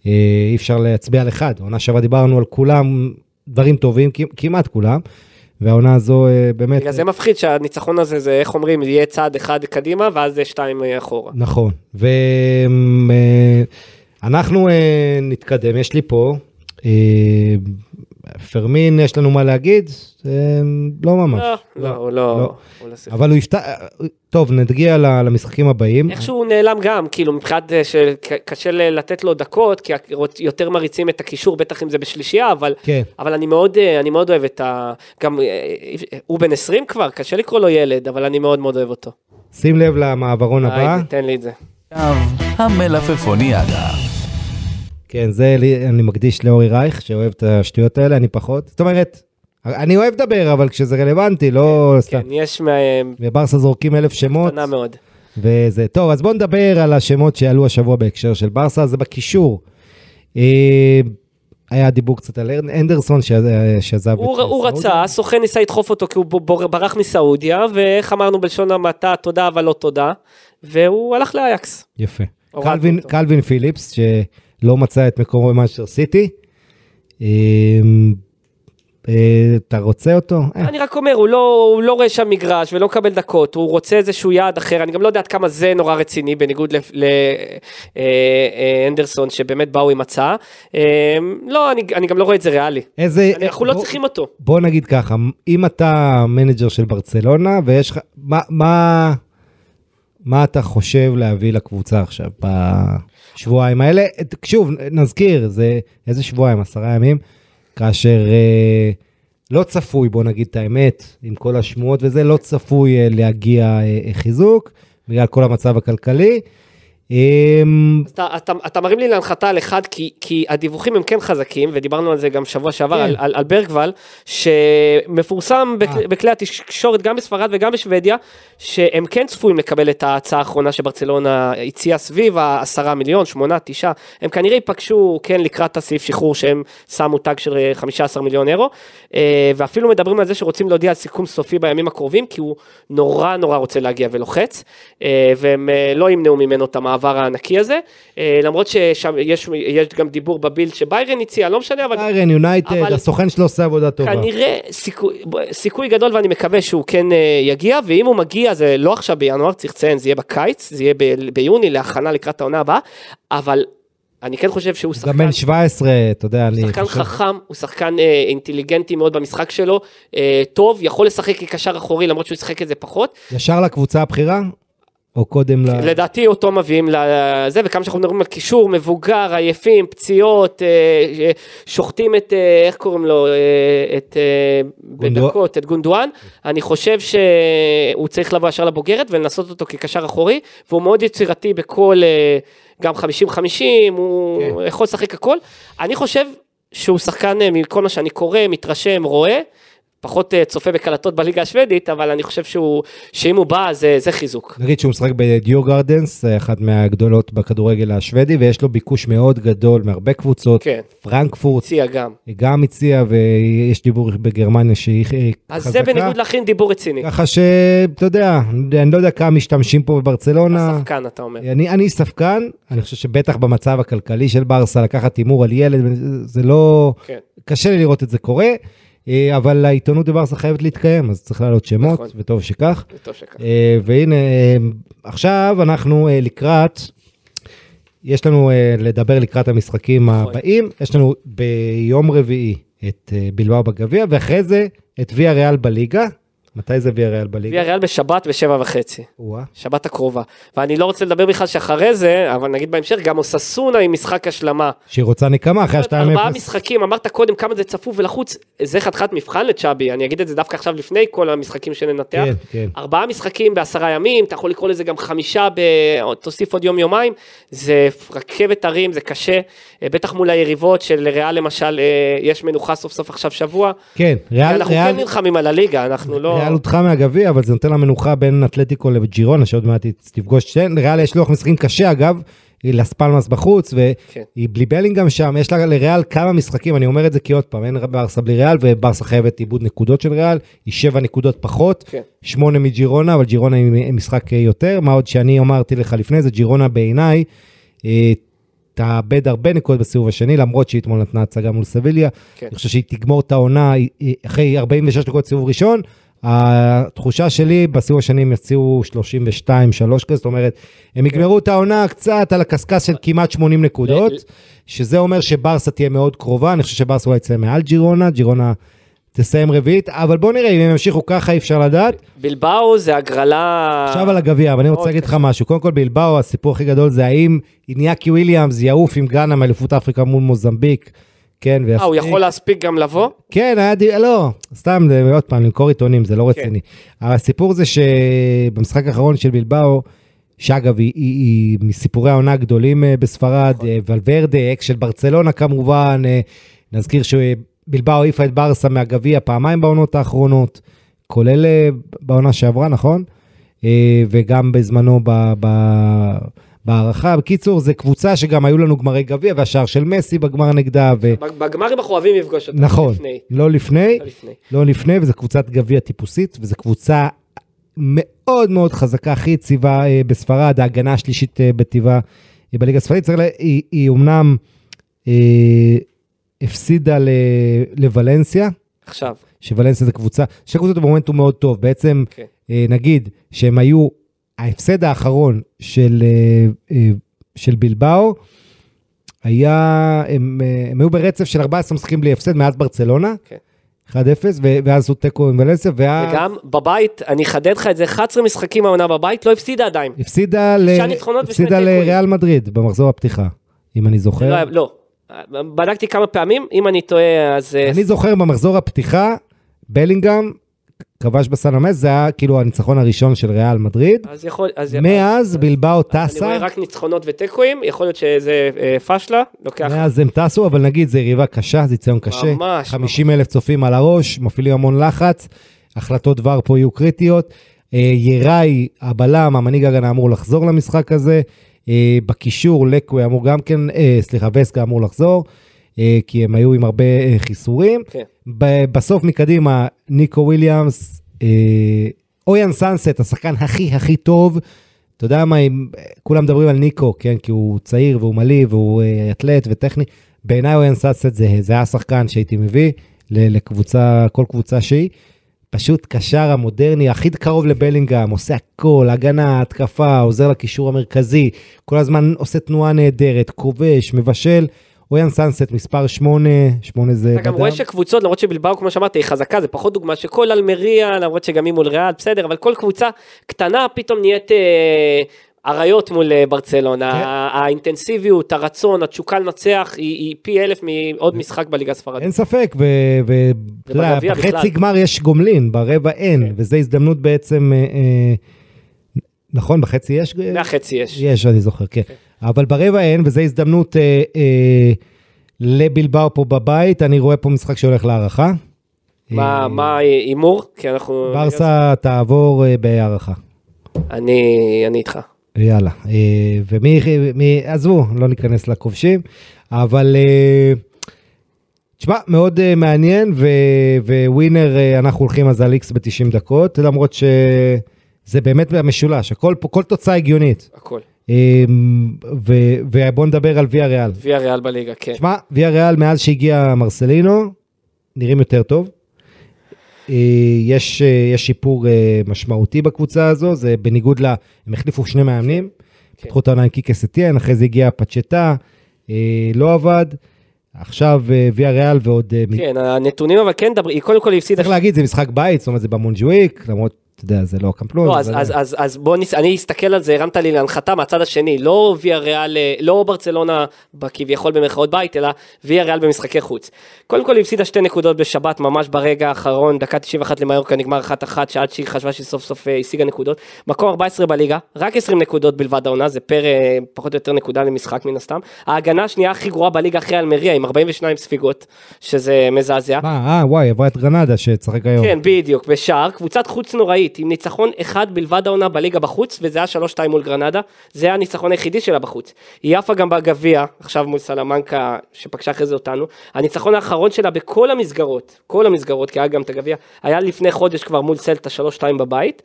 אי אפשר להצביע על אחד. העונה שעברה דיברנו על כולם, דברים טובים, כמעט כולם, והעונה הזו באמת... בגלל זה מפחיד שהניצחון הזה, זה איך אומרים, יהיה צעד אחד קדימה, ואז זה שתיים אחורה. נכון, ואנחנו נתקדם, יש לי פה... פרמין, יש לנו מה להגיד? לא ממש. לא, לא. אבל הוא יפתח... טוב, נדגיע למשחקים הבאים. איכשהו הוא נעלם גם, כאילו, מבחינת שקשה לתת לו דקות, כי יותר מריצים את הקישור, בטח אם זה בשלישייה, אבל אני מאוד אוהב את ה... גם הוא בן עשרים כבר, קשה לקרוא לו ילד, אבל אני מאוד מאוד אוהב אותו. שים לב למעברון הבא. תן לי את זה. המלפפוניאדה. כן, זה אני מקדיש לאורי רייך, שאוהב את השטויות האלה, אני פחות. זאת אומרת, אני אוהב לדבר, אבל כשזה רלוונטי, לא... כן, יש מהם... בברסה זורקים אלף שמות. קטנה מאוד. וזה טוב, אז בואו נדבר על השמות שעלו השבוע בהקשר של ברסה, זה בקישור. היה דיבור קצת על אנדרסון שעזב... הוא רצה, הסוכן ניסה לדחוף אותו, כי הוא ברח מסעודיה, ואיך אמרנו בלשון המעטה, תודה אבל לא תודה, והוא הלך לאייקס. יפה. קלווין פיליפס, ש... לא מצא את מקומו במנצ'סטר סיטי, אתה רוצה אותו? אני רק אומר, הוא לא רואה שם מגרש ולא מקבל דקות, הוא רוצה איזשהו יעד אחר, אני גם לא יודעת כמה זה נורא רציני, בניגוד לאנדרסון שבאמת באו עם הצעה, לא, אני גם לא רואה את זה ריאלי, אנחנו לא צריכים אותו. בוא נגיד ככה, אם אתה מנג'ר של ברצלונה, ויש לך, מה... מה אתה חושב להביא לקבוצה עכשיו בשבועיים האלה? שוב, נזכיר, זה איזה שבועיים, עשרה ימים, כאשר אה, לא צפוי, בוא נגיד את האמת, עם כל השמועות וזה, לא צפוי אה, להגיע אה, חיזוק, בגלל כל המצב הכלכלי. אה, אתה, אתה, אתה מרים לי להנחתה על אחד, כי, כי הדיווחים הם כן חזקים, ודיברנו על זה גם שבוע שעבר, כן. על, על, על ברגוואל, שמפורסם בכ, בכלי התקשורת, גם בספרד וגם בשוודיה, שהם כן צפויים לקבל את ההצעה האחרונה שברצלונה הציעה סביב, עשרה מיליון, שמונה, תשעה, הם כנראה ייפגשו כן לקראת הסעיף שחרור, שהם שמו טאג של חמישה עשר מיליון אירו, ואפילו מדברים על זה שרוצים להודיע על סיכום סופי בימים הקרובים, כי הוא נורא נורא רוצה להגיע ולוחץ, והם לא ימנעו ממנו את המעבר הענקי הזה, למרות שיש יש גם דיבור בבילד שביירן הציע, לא משנה, אבל... ביירן, יונייטד, הסוכן שלו עושה עבודה טובה. כנראה סיכוי, סיכוי גדול, ואני מקווה שהוא כן יגיע, ואם הוא מגיע זה לא עכשיו בינואר, צריך לציין, זה יהיה בקיץ, זה יהיה ב- ביוני, להכנה לקראת העונה הבאה, אבל אני כן חושב שהוא שחקן... גם בן שבע עשרה, אתה יודע, אני... הוא שחקן חכם, הוא שחקן אה, אינטליגנטי מאוד במשחק שלו, אה, טוב, יכול לשחק כקשר אחורי, למרות שהוא ישחק את זה פחות. ישר לקבוצה הבחירה? או קודם ל... לדעתי אותו מביאים לזה, וכמה שאנחנו מדברים על קישור, מבוגר, עייפים, פציעות, שוחטים את, איך קוראים לו, את בדקות, את גונדואן, אני חושב שהוא צריך לבוא ישר לבוגרת, ולנסות אותו כקשר אחורי, והוא מאוד יצירתי בכל, גם חמישים חמישים, הוא יכול לשחק הכל, אני חושב שהוא שחקן מכל מה שאני קורא, מתרשם, רואה, פחות צופה בקלטות בליגה השוודית, אבל אני חושב שהוא, שאם הוא בא, זה, זה חיזוק. נגיד שהוא משחק בדיו גרדנס, אחת מהגדולות בכדורגל השוודי, ויש לו ביקוש מאוד גדול מהרבה קבוצות, כן. פרנקפורט, הציע גם. גם הציע, ויש דיבור בגרמניה שהיא אז חזקה. אז זה בניגוד לכן דיבור רציני. ככה שאתה יודע, אני לא יודע כמה משתמשים פה בברצלונה. הספקן, אתה אומר. אני, אני ספקן, אני חושב שבטח במצב הכלכלי של ברסה, לקחת אימור על ילד, זה לא... כן. קשה לי לראות את זה קורה. אבל העיתונות בברסה חייבת להתקיים, אז צריך לעלות שמות, נכון. וטוב שכך. וטוב שכך. והנה, עכשיו אנחנו לקראת, יש לנו לדבר לקראת המשחקים נכון. הבאים, יש לנו ביום רביעי את בלבאו בגביע, ואחרי זה את ויה ריאל בליגה, מתי זה ויה ריאל בליגה? ויה ריאל בשבת בשבע וחצי, וואה. שבת הקרובה, ואני לא רוצה לדבר בכלל שאחרי זה, אבל נגיד בהמשך, גם אוססונה עם משחק השלמה. שהיא רוצה נקמה אחרי השתיים אפס. ארבעה משחקים, אמרת קודם כמה זה צפוף ולחוץ, זה חתיכת מבחן לצ'אבי, אני אגיד את זה דווקא עכשיו לפני כל המשחקים שננתח, כן, כן. ארבעה משחקים בעשרה ימים, אתה יכול לקרוא לזה גם חמישה, ב... תוסיף עוד יום יומיים, זה רכבת הרים, זה קשה, בטח מול היריבות של ריאל למשל, יש מנוחה סוף סוף עכשיו שבוע, כן, ריאל, אנחנו ריאל... כן נלחמים על הליגה, אנחנו לא... ריאל הודחה מהגביע, אבל זה נותן לה מנוחה בין אתלטיקו לג'ירונה, שעוד מעט תפגוש שתיהן, ריאל יש לוח משחקים קשה אגב, היא לספלמס בחוץ, והיא בלי בלינגהאם שם, יש לה לריאל כמה משחקים, אני אומר את זה כי עוד פעם, אין ברסה בלי ריאל, וברסה חייבת איבוד נקודות של ריאל, היא שבע נקודות פחות, כן. שמונה מג'ירונה, אבל ג'ירונה היא משחק יותר, מה עוד שאני אמרתי לך לפני, זה ג'ירונה בעיניי, תאבד הרבה נקודות בסיבוב השני, למרות שהיא אתמול נתנה הצגה מול סביליה, כן. אני חושב שהיא תגמור את העונה, אחרי ארבעים ושש נקודות סיבוב ראשון, התחושה שלי, בסיבוב השני הם יציאו שלושים ושתיים שלוש כזה, זאת אומרת, הם יגמרו את העונה קצת על הקסקס של כמעט שמונים נקודות, שזה אומר שברסה תהיה מאוד קרובה, אני חושב שברסה אולי יצא מעל ג'ירונה, ג'ירונה תסיים רביעית, אבל בוא נראה, אם הם ימשיכו ככה, אי אפשר לדעת. בלבאו זה הגרלה... עכשיו על הגביע, אבל אני רוצה להגיד לך משהו, קודם כל בלבאו, הסיפור הכי גדול זה האם איניאקי וויליאמס יעוף עם גאנה מאליפות אפריקה מול מוזמביק, כן, אה, הוא יכול להספיק גם לבוא? כן, היה די... לא, סתם, עוד פעם, למכור עיתונים, זה לא רציני. הסיפור זה שבמשחק האחרון של בלבאו, שאגב, היא מסיפורי העונה הגדולים בספרד, ולוורדה, אקס של ברצלונה כמובן, נזכיר שבלבאו העיפה את ברסה מהגביע, פעמיים בעונות האחרונות, כולל בעונה שעברה, נכון? וגם בזמנו ב... בערכה, בקיצור, זה קבוצה שגם היו לנו גמרי גביע, והשאר של מסי בגמר נגדה. ו... בגמרים אנחנו אוהבים לפגוש אותם. נכון, לפני. לא לפני, לא לפני, לא לפני, וזו קבוצת גביע טיפוסית, וזו קבוצה מאוד מאוד חזקה, הכי יציבה אה, בספרד, ההגנה השלישית אה, בטבעה אה, בליגה הספרדית, לה, היא, היא אומנם אה, הפסידה ל, לוולנסיה, עכשיו. שוולנסיה זה קבוצה, שקבוצות במומנטום מאוד טוב, בעצם נגיד שהם היו, ההפסד האחרון של בלבאו, היה, הם היו ברצף של ארבעה עשר משחקים בלי הפסד מאז ברצלונה, אחד אפס, ואז הוא טקו עם ולנסיה, וגם בבית, אני חדד לך את זה, אחת עשרה משחקים העונה בבית, לא הפסידה עדיין. הפסידה לריאל מדריד, במחזור הפתיחה, אם אני זוכר. לא, בדקתי כמה פעמים, אם אני טועה, אז... אני זוכר במחזור הפתיחה, בלינגהם, כבש בסנמס, זה היה כאילו הניצחון הראשון של ריאל מדריד, אז יכול, אז מאז בלבאו טסה, אני רואה רק ניצחונות וטקויים, יכול להיות שזה אה, פשלה, לוקח. מאז הם טסו, אבל נגיד זה יריבה קשה, זה ציון קשה, ממש, חמישים ממש. אלף צופים על הראש, מפעילים המון לחץ, החלטות דבר פה יהיו קריטיות, אה, יראי, הבלם, המנהיג הגנה אמור לחזור למשחק הזה, אה, בקישור לקוי אמור גם כן, אה, סליחה, וסקה אמור לחזור, כי הם היו עם הרבה חיסורים. בסוף מקדימה, ניקו וויליאמס, אויאן סנסט, השחקן הכי הכי טוב, אתה יודע מה, כולם מדברים על ניקו, כי הוא צעיר והוא מלא, והוא אתלט וטכני, בעיניי אויאן סנסט זה היה השחקן שהייתי מביא, לקבוצה, כל קבוצה שהיא, פשוט קשר המודרני, הכי קרוב לבלינגהם, עושה הכל, הגנה, התקפה, עוזר לקישור המרכזי, כל הזמן עושה תנועה נהדרת, כובש, מבשל, אויאן סנסט, מספר שמונה, שמונה זה... אתה גם רואה שקבוצות, למרות שבלבאו, כמו שאמרת, היא חזקה, זה פחות דוגמה שכל אלמריה, למרות שגם היא מול ריאל, בסדר, אבל כל קבוצה קטנה פתאום נהיית עריות מול ברצלונה. האינטנסיביות, הרצון, התשוקה לנצח, היא פי אלף מעוד משחק בליגה הספרדית. אין ספק, ובחצי גמר יש גומלין, ברבע אין, וזו הזדמנות בעצם... נכון, בחצי יש? בחצי יש. יש, אני זוכר, כן. אבל ברבע אין, וזו הזדמנות אה, אה, לבלבאו פה בבית, אני רואה פה משחק שהולך להערכה. מה, אה, מה אימור? כי אנחנו... ברסה תעבור אה, בהערכה. אני, אני איתך. יאללה. אה, ומי, מי, עזבו, לא ניכנס לכובשים, אבל... אה, תשמע, מאוד אה, מעניין, ו, וווינר, אה, אנחנו הולכים אז על איקס ב-תשעים דקות, למרות שזה באמת המשולש, הכל, כל תוצאה הגיונית. הכל. ובוא נדבר על ויה ריאל ויה ריאל בליגה, כן. שמה, ויה ריאל מאז שהגיע מרסלינו נראים יותר טוב, יש שיפור משמעותי בקבוצה הזו, זה בניגוד לה, הם החליפו שני מאמנים, פתחו את העונה עם קיקסטיין, אחרי זה הגיע פצ'טה, לא עבד, עכשיו ויה ריאל ועוד... כן, הנתונים אבל כן, היא קודם כל הפסידה... צריך להגיד, זה משחק בית, זאת אומרת זה במונג'וויק, למרות אתה יודע, זה לא הקמפלון. לא, אז, אז, אז, אז בוא נס... אני אסתכל על זה, הרמת לי להנחתה מהצד השני, לא ויה ריאל, לא ברצלונה כביכול במרכאות בית, אלא ויה ריאל במשחקי חוץ. קודם כל, היא הפסידה שתי נקודות בשבת, ממש ברגע האחרון, דקה תשעים ואחת למיורקה, נגמר אחת אחת, שעד שהיא חשבה שסוף סוף השיגה נקודות. מקום ארבע עשרה בליגה, רק עשרים נקודות בלבד העונה, זה פר, פחות או יותר נקודה למשחק מן הסתם. ההגנה השנייה הכי גרועה בליגה אחרי אלמריה, עם ארבעים ושתיים ספיגות, שזה מזעזע. אה, וואי, עברה את גרנדה שצחק היום. כן, בדיוק, בשער, קבוצת חוץ נוראית. עם ניצחון אחד בלבד העונה בליגה בחוץ, וזה היה שלוש שתיים מול גרנדה, זה היה הניצחון היחידי שלה בחוץ. היא יפה גם בגביה, עכשיו מול סלמנקה, שפגשה אחרי זה אותנו, הניצחון האחרון שלה בכל המסגרות, כל המסגרות, כי היה גם את הגביה, היה לפני חודש כבר מול סלטה שלוש שתיים בבית,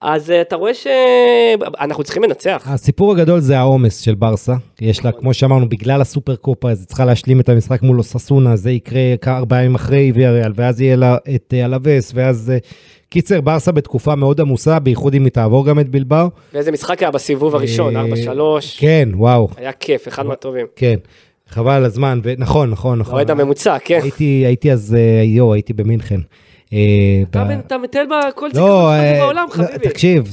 אז אתה רואה שאנחנו צריכים לנצח. הסיפור הגדול זה העומס של ברסה, יש לה, כמו שאמרנו, בגלל הסופר קופה, אז היא צריכה להשלים את המשחק מול אוססונה, זה יקרה ארבעה ימים אחרי ויאריאל, ואז יהיה לה את אלבס, ואז קיצר, ברסה בתקופה מאוד עמוסה, בייחוד אם היא תעבור גם את בלבאו. ואיזה משחק היה בסיבוב הראשון, ארבע שלוש. כן, וואו. היה כיף, אחד מהטובים. כן, חבל הזמן, נכון, נכון, נכון. הועד הממוצע, כן. הייתי אז, יו, הייתי במינכן. אתה מטל בכל זה כזה בעולם, חביבי. תקשיב,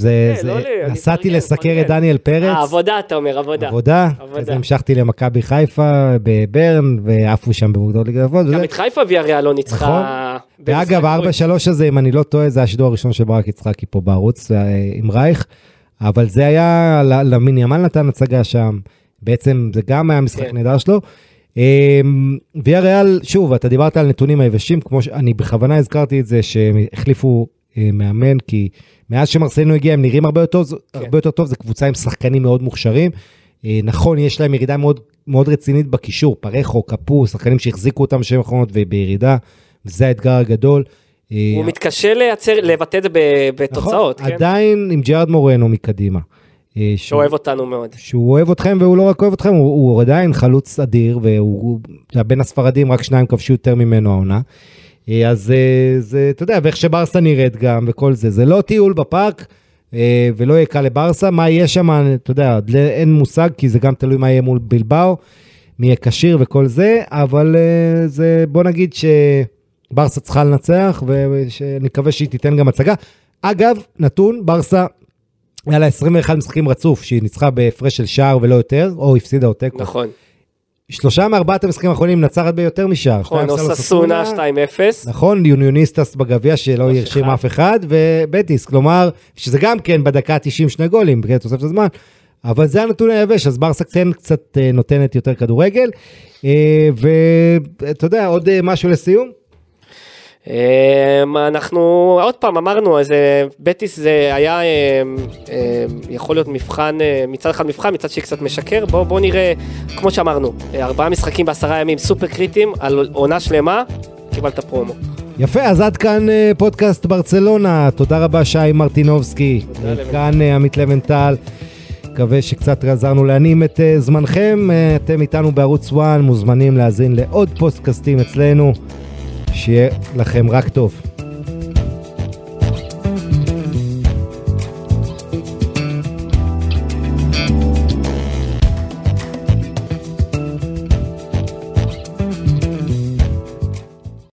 נסעתי לסקר את דניאל פרץ. העבודה, אתה אומר, עבודה. עבודה, אז המשכתי למכבי חיפה בברן, ועפו שם במוקדמות ליגת האלופות. גם את חיפה ויאריאל לא ניצחה. ואגב, ארבע שלוש הזה, אם אני לא טועה, זה השידור הראשון של ברק יצחקי פה בערוץ, עם רייך, אבל זה היה, למיניאמן נתן הצגה שם, בעצם זה גם היה משחק נהדר שלו, ויאריאל, שוב, אתה דיברת על נתונים היבשים, כמו שאני בכוונה הזכרתי את זה, שהחליפו מאמן, כי מאז שמרסלינו הגיע, הם נראים הרבה יותר טוב, זה קבוצה עם שחקנים מאוד מוכשרים, נכון, יש להם ירידה מאוד רצינית בקישור, פרחו, קפו, שחקנים שהחזיקו אותם שם האחרונות ובירידה, וזה האתגר הגדול. הוא מתקשה לבטא את זה בתוצאות. עדיין עם ג'רד מורנו מקדימה. שאוהב אותנו מאוד. שהוא אוהב אתכם, והוא לא רק אוהב אתכם, הוא עדיין חלוץ אדיר, והוא בין הספרדים רק שניים כבשו יותר ממנו העונה. אז זה, אתה יודע, ואיך שברסה נראית גם, וכל זה, זה לא טיול בפארק, ולא יהיה קל לברסה, מה יהיה שם, אתה יודע, אין מושג, כי זה גם תלוי מה יהיה מול בלבאו, מי יהיה קשיר וכל זה, אבל זה, בוא נגיד שברסה צריכה לנצח, ונקווה שהיא תיתן גם הצגה. אגב, נתון, ברסה, היה לה עשרים ואחד משחקים רצוף, שהיא ניצחה בהפרש של שער ולא יותר, או הפסידה או תיקו. נכון. שלושה מארבעת המשחקים האחרונים נצחת ביותר משער. נכון, אוססונה שתיים אפס. נכון, יוניוניסטס בגביה שלא ירשים אף אחד, ובטיס, כלומר, שזה גם כן בדקה תשעים שני גולים, בגלל תוספת הזמן, אבל זה הנתון היבש, אז ברסה קצת נותנת יותר כדורגל, ואתה יודע, עוד משהו לסיום? אנחנו עוד פעם אמרנו, אז בטיס זה היה יכול להיות מבחן, מצד אחד מבחן, מצד שהיא קצת משקר. בוא, בוא נראה, כמו שאמרנו, ארבעה משחקים בעשרה ימים סופר קריטיים על עונה שלמה, קיבלת פרומו. יפה, אז עד כאן פודקאסט ברצלונה, תודה רבה שי מרטינובסקי, כאן עמית לבנטל, מקווה שקצת עזרנו להנים את זמנכם, אתם איתנו בערוץ וואן, מוזמנים להזין לעוד פודקאסטים אצלנו, שיהיה לכם רק טוב.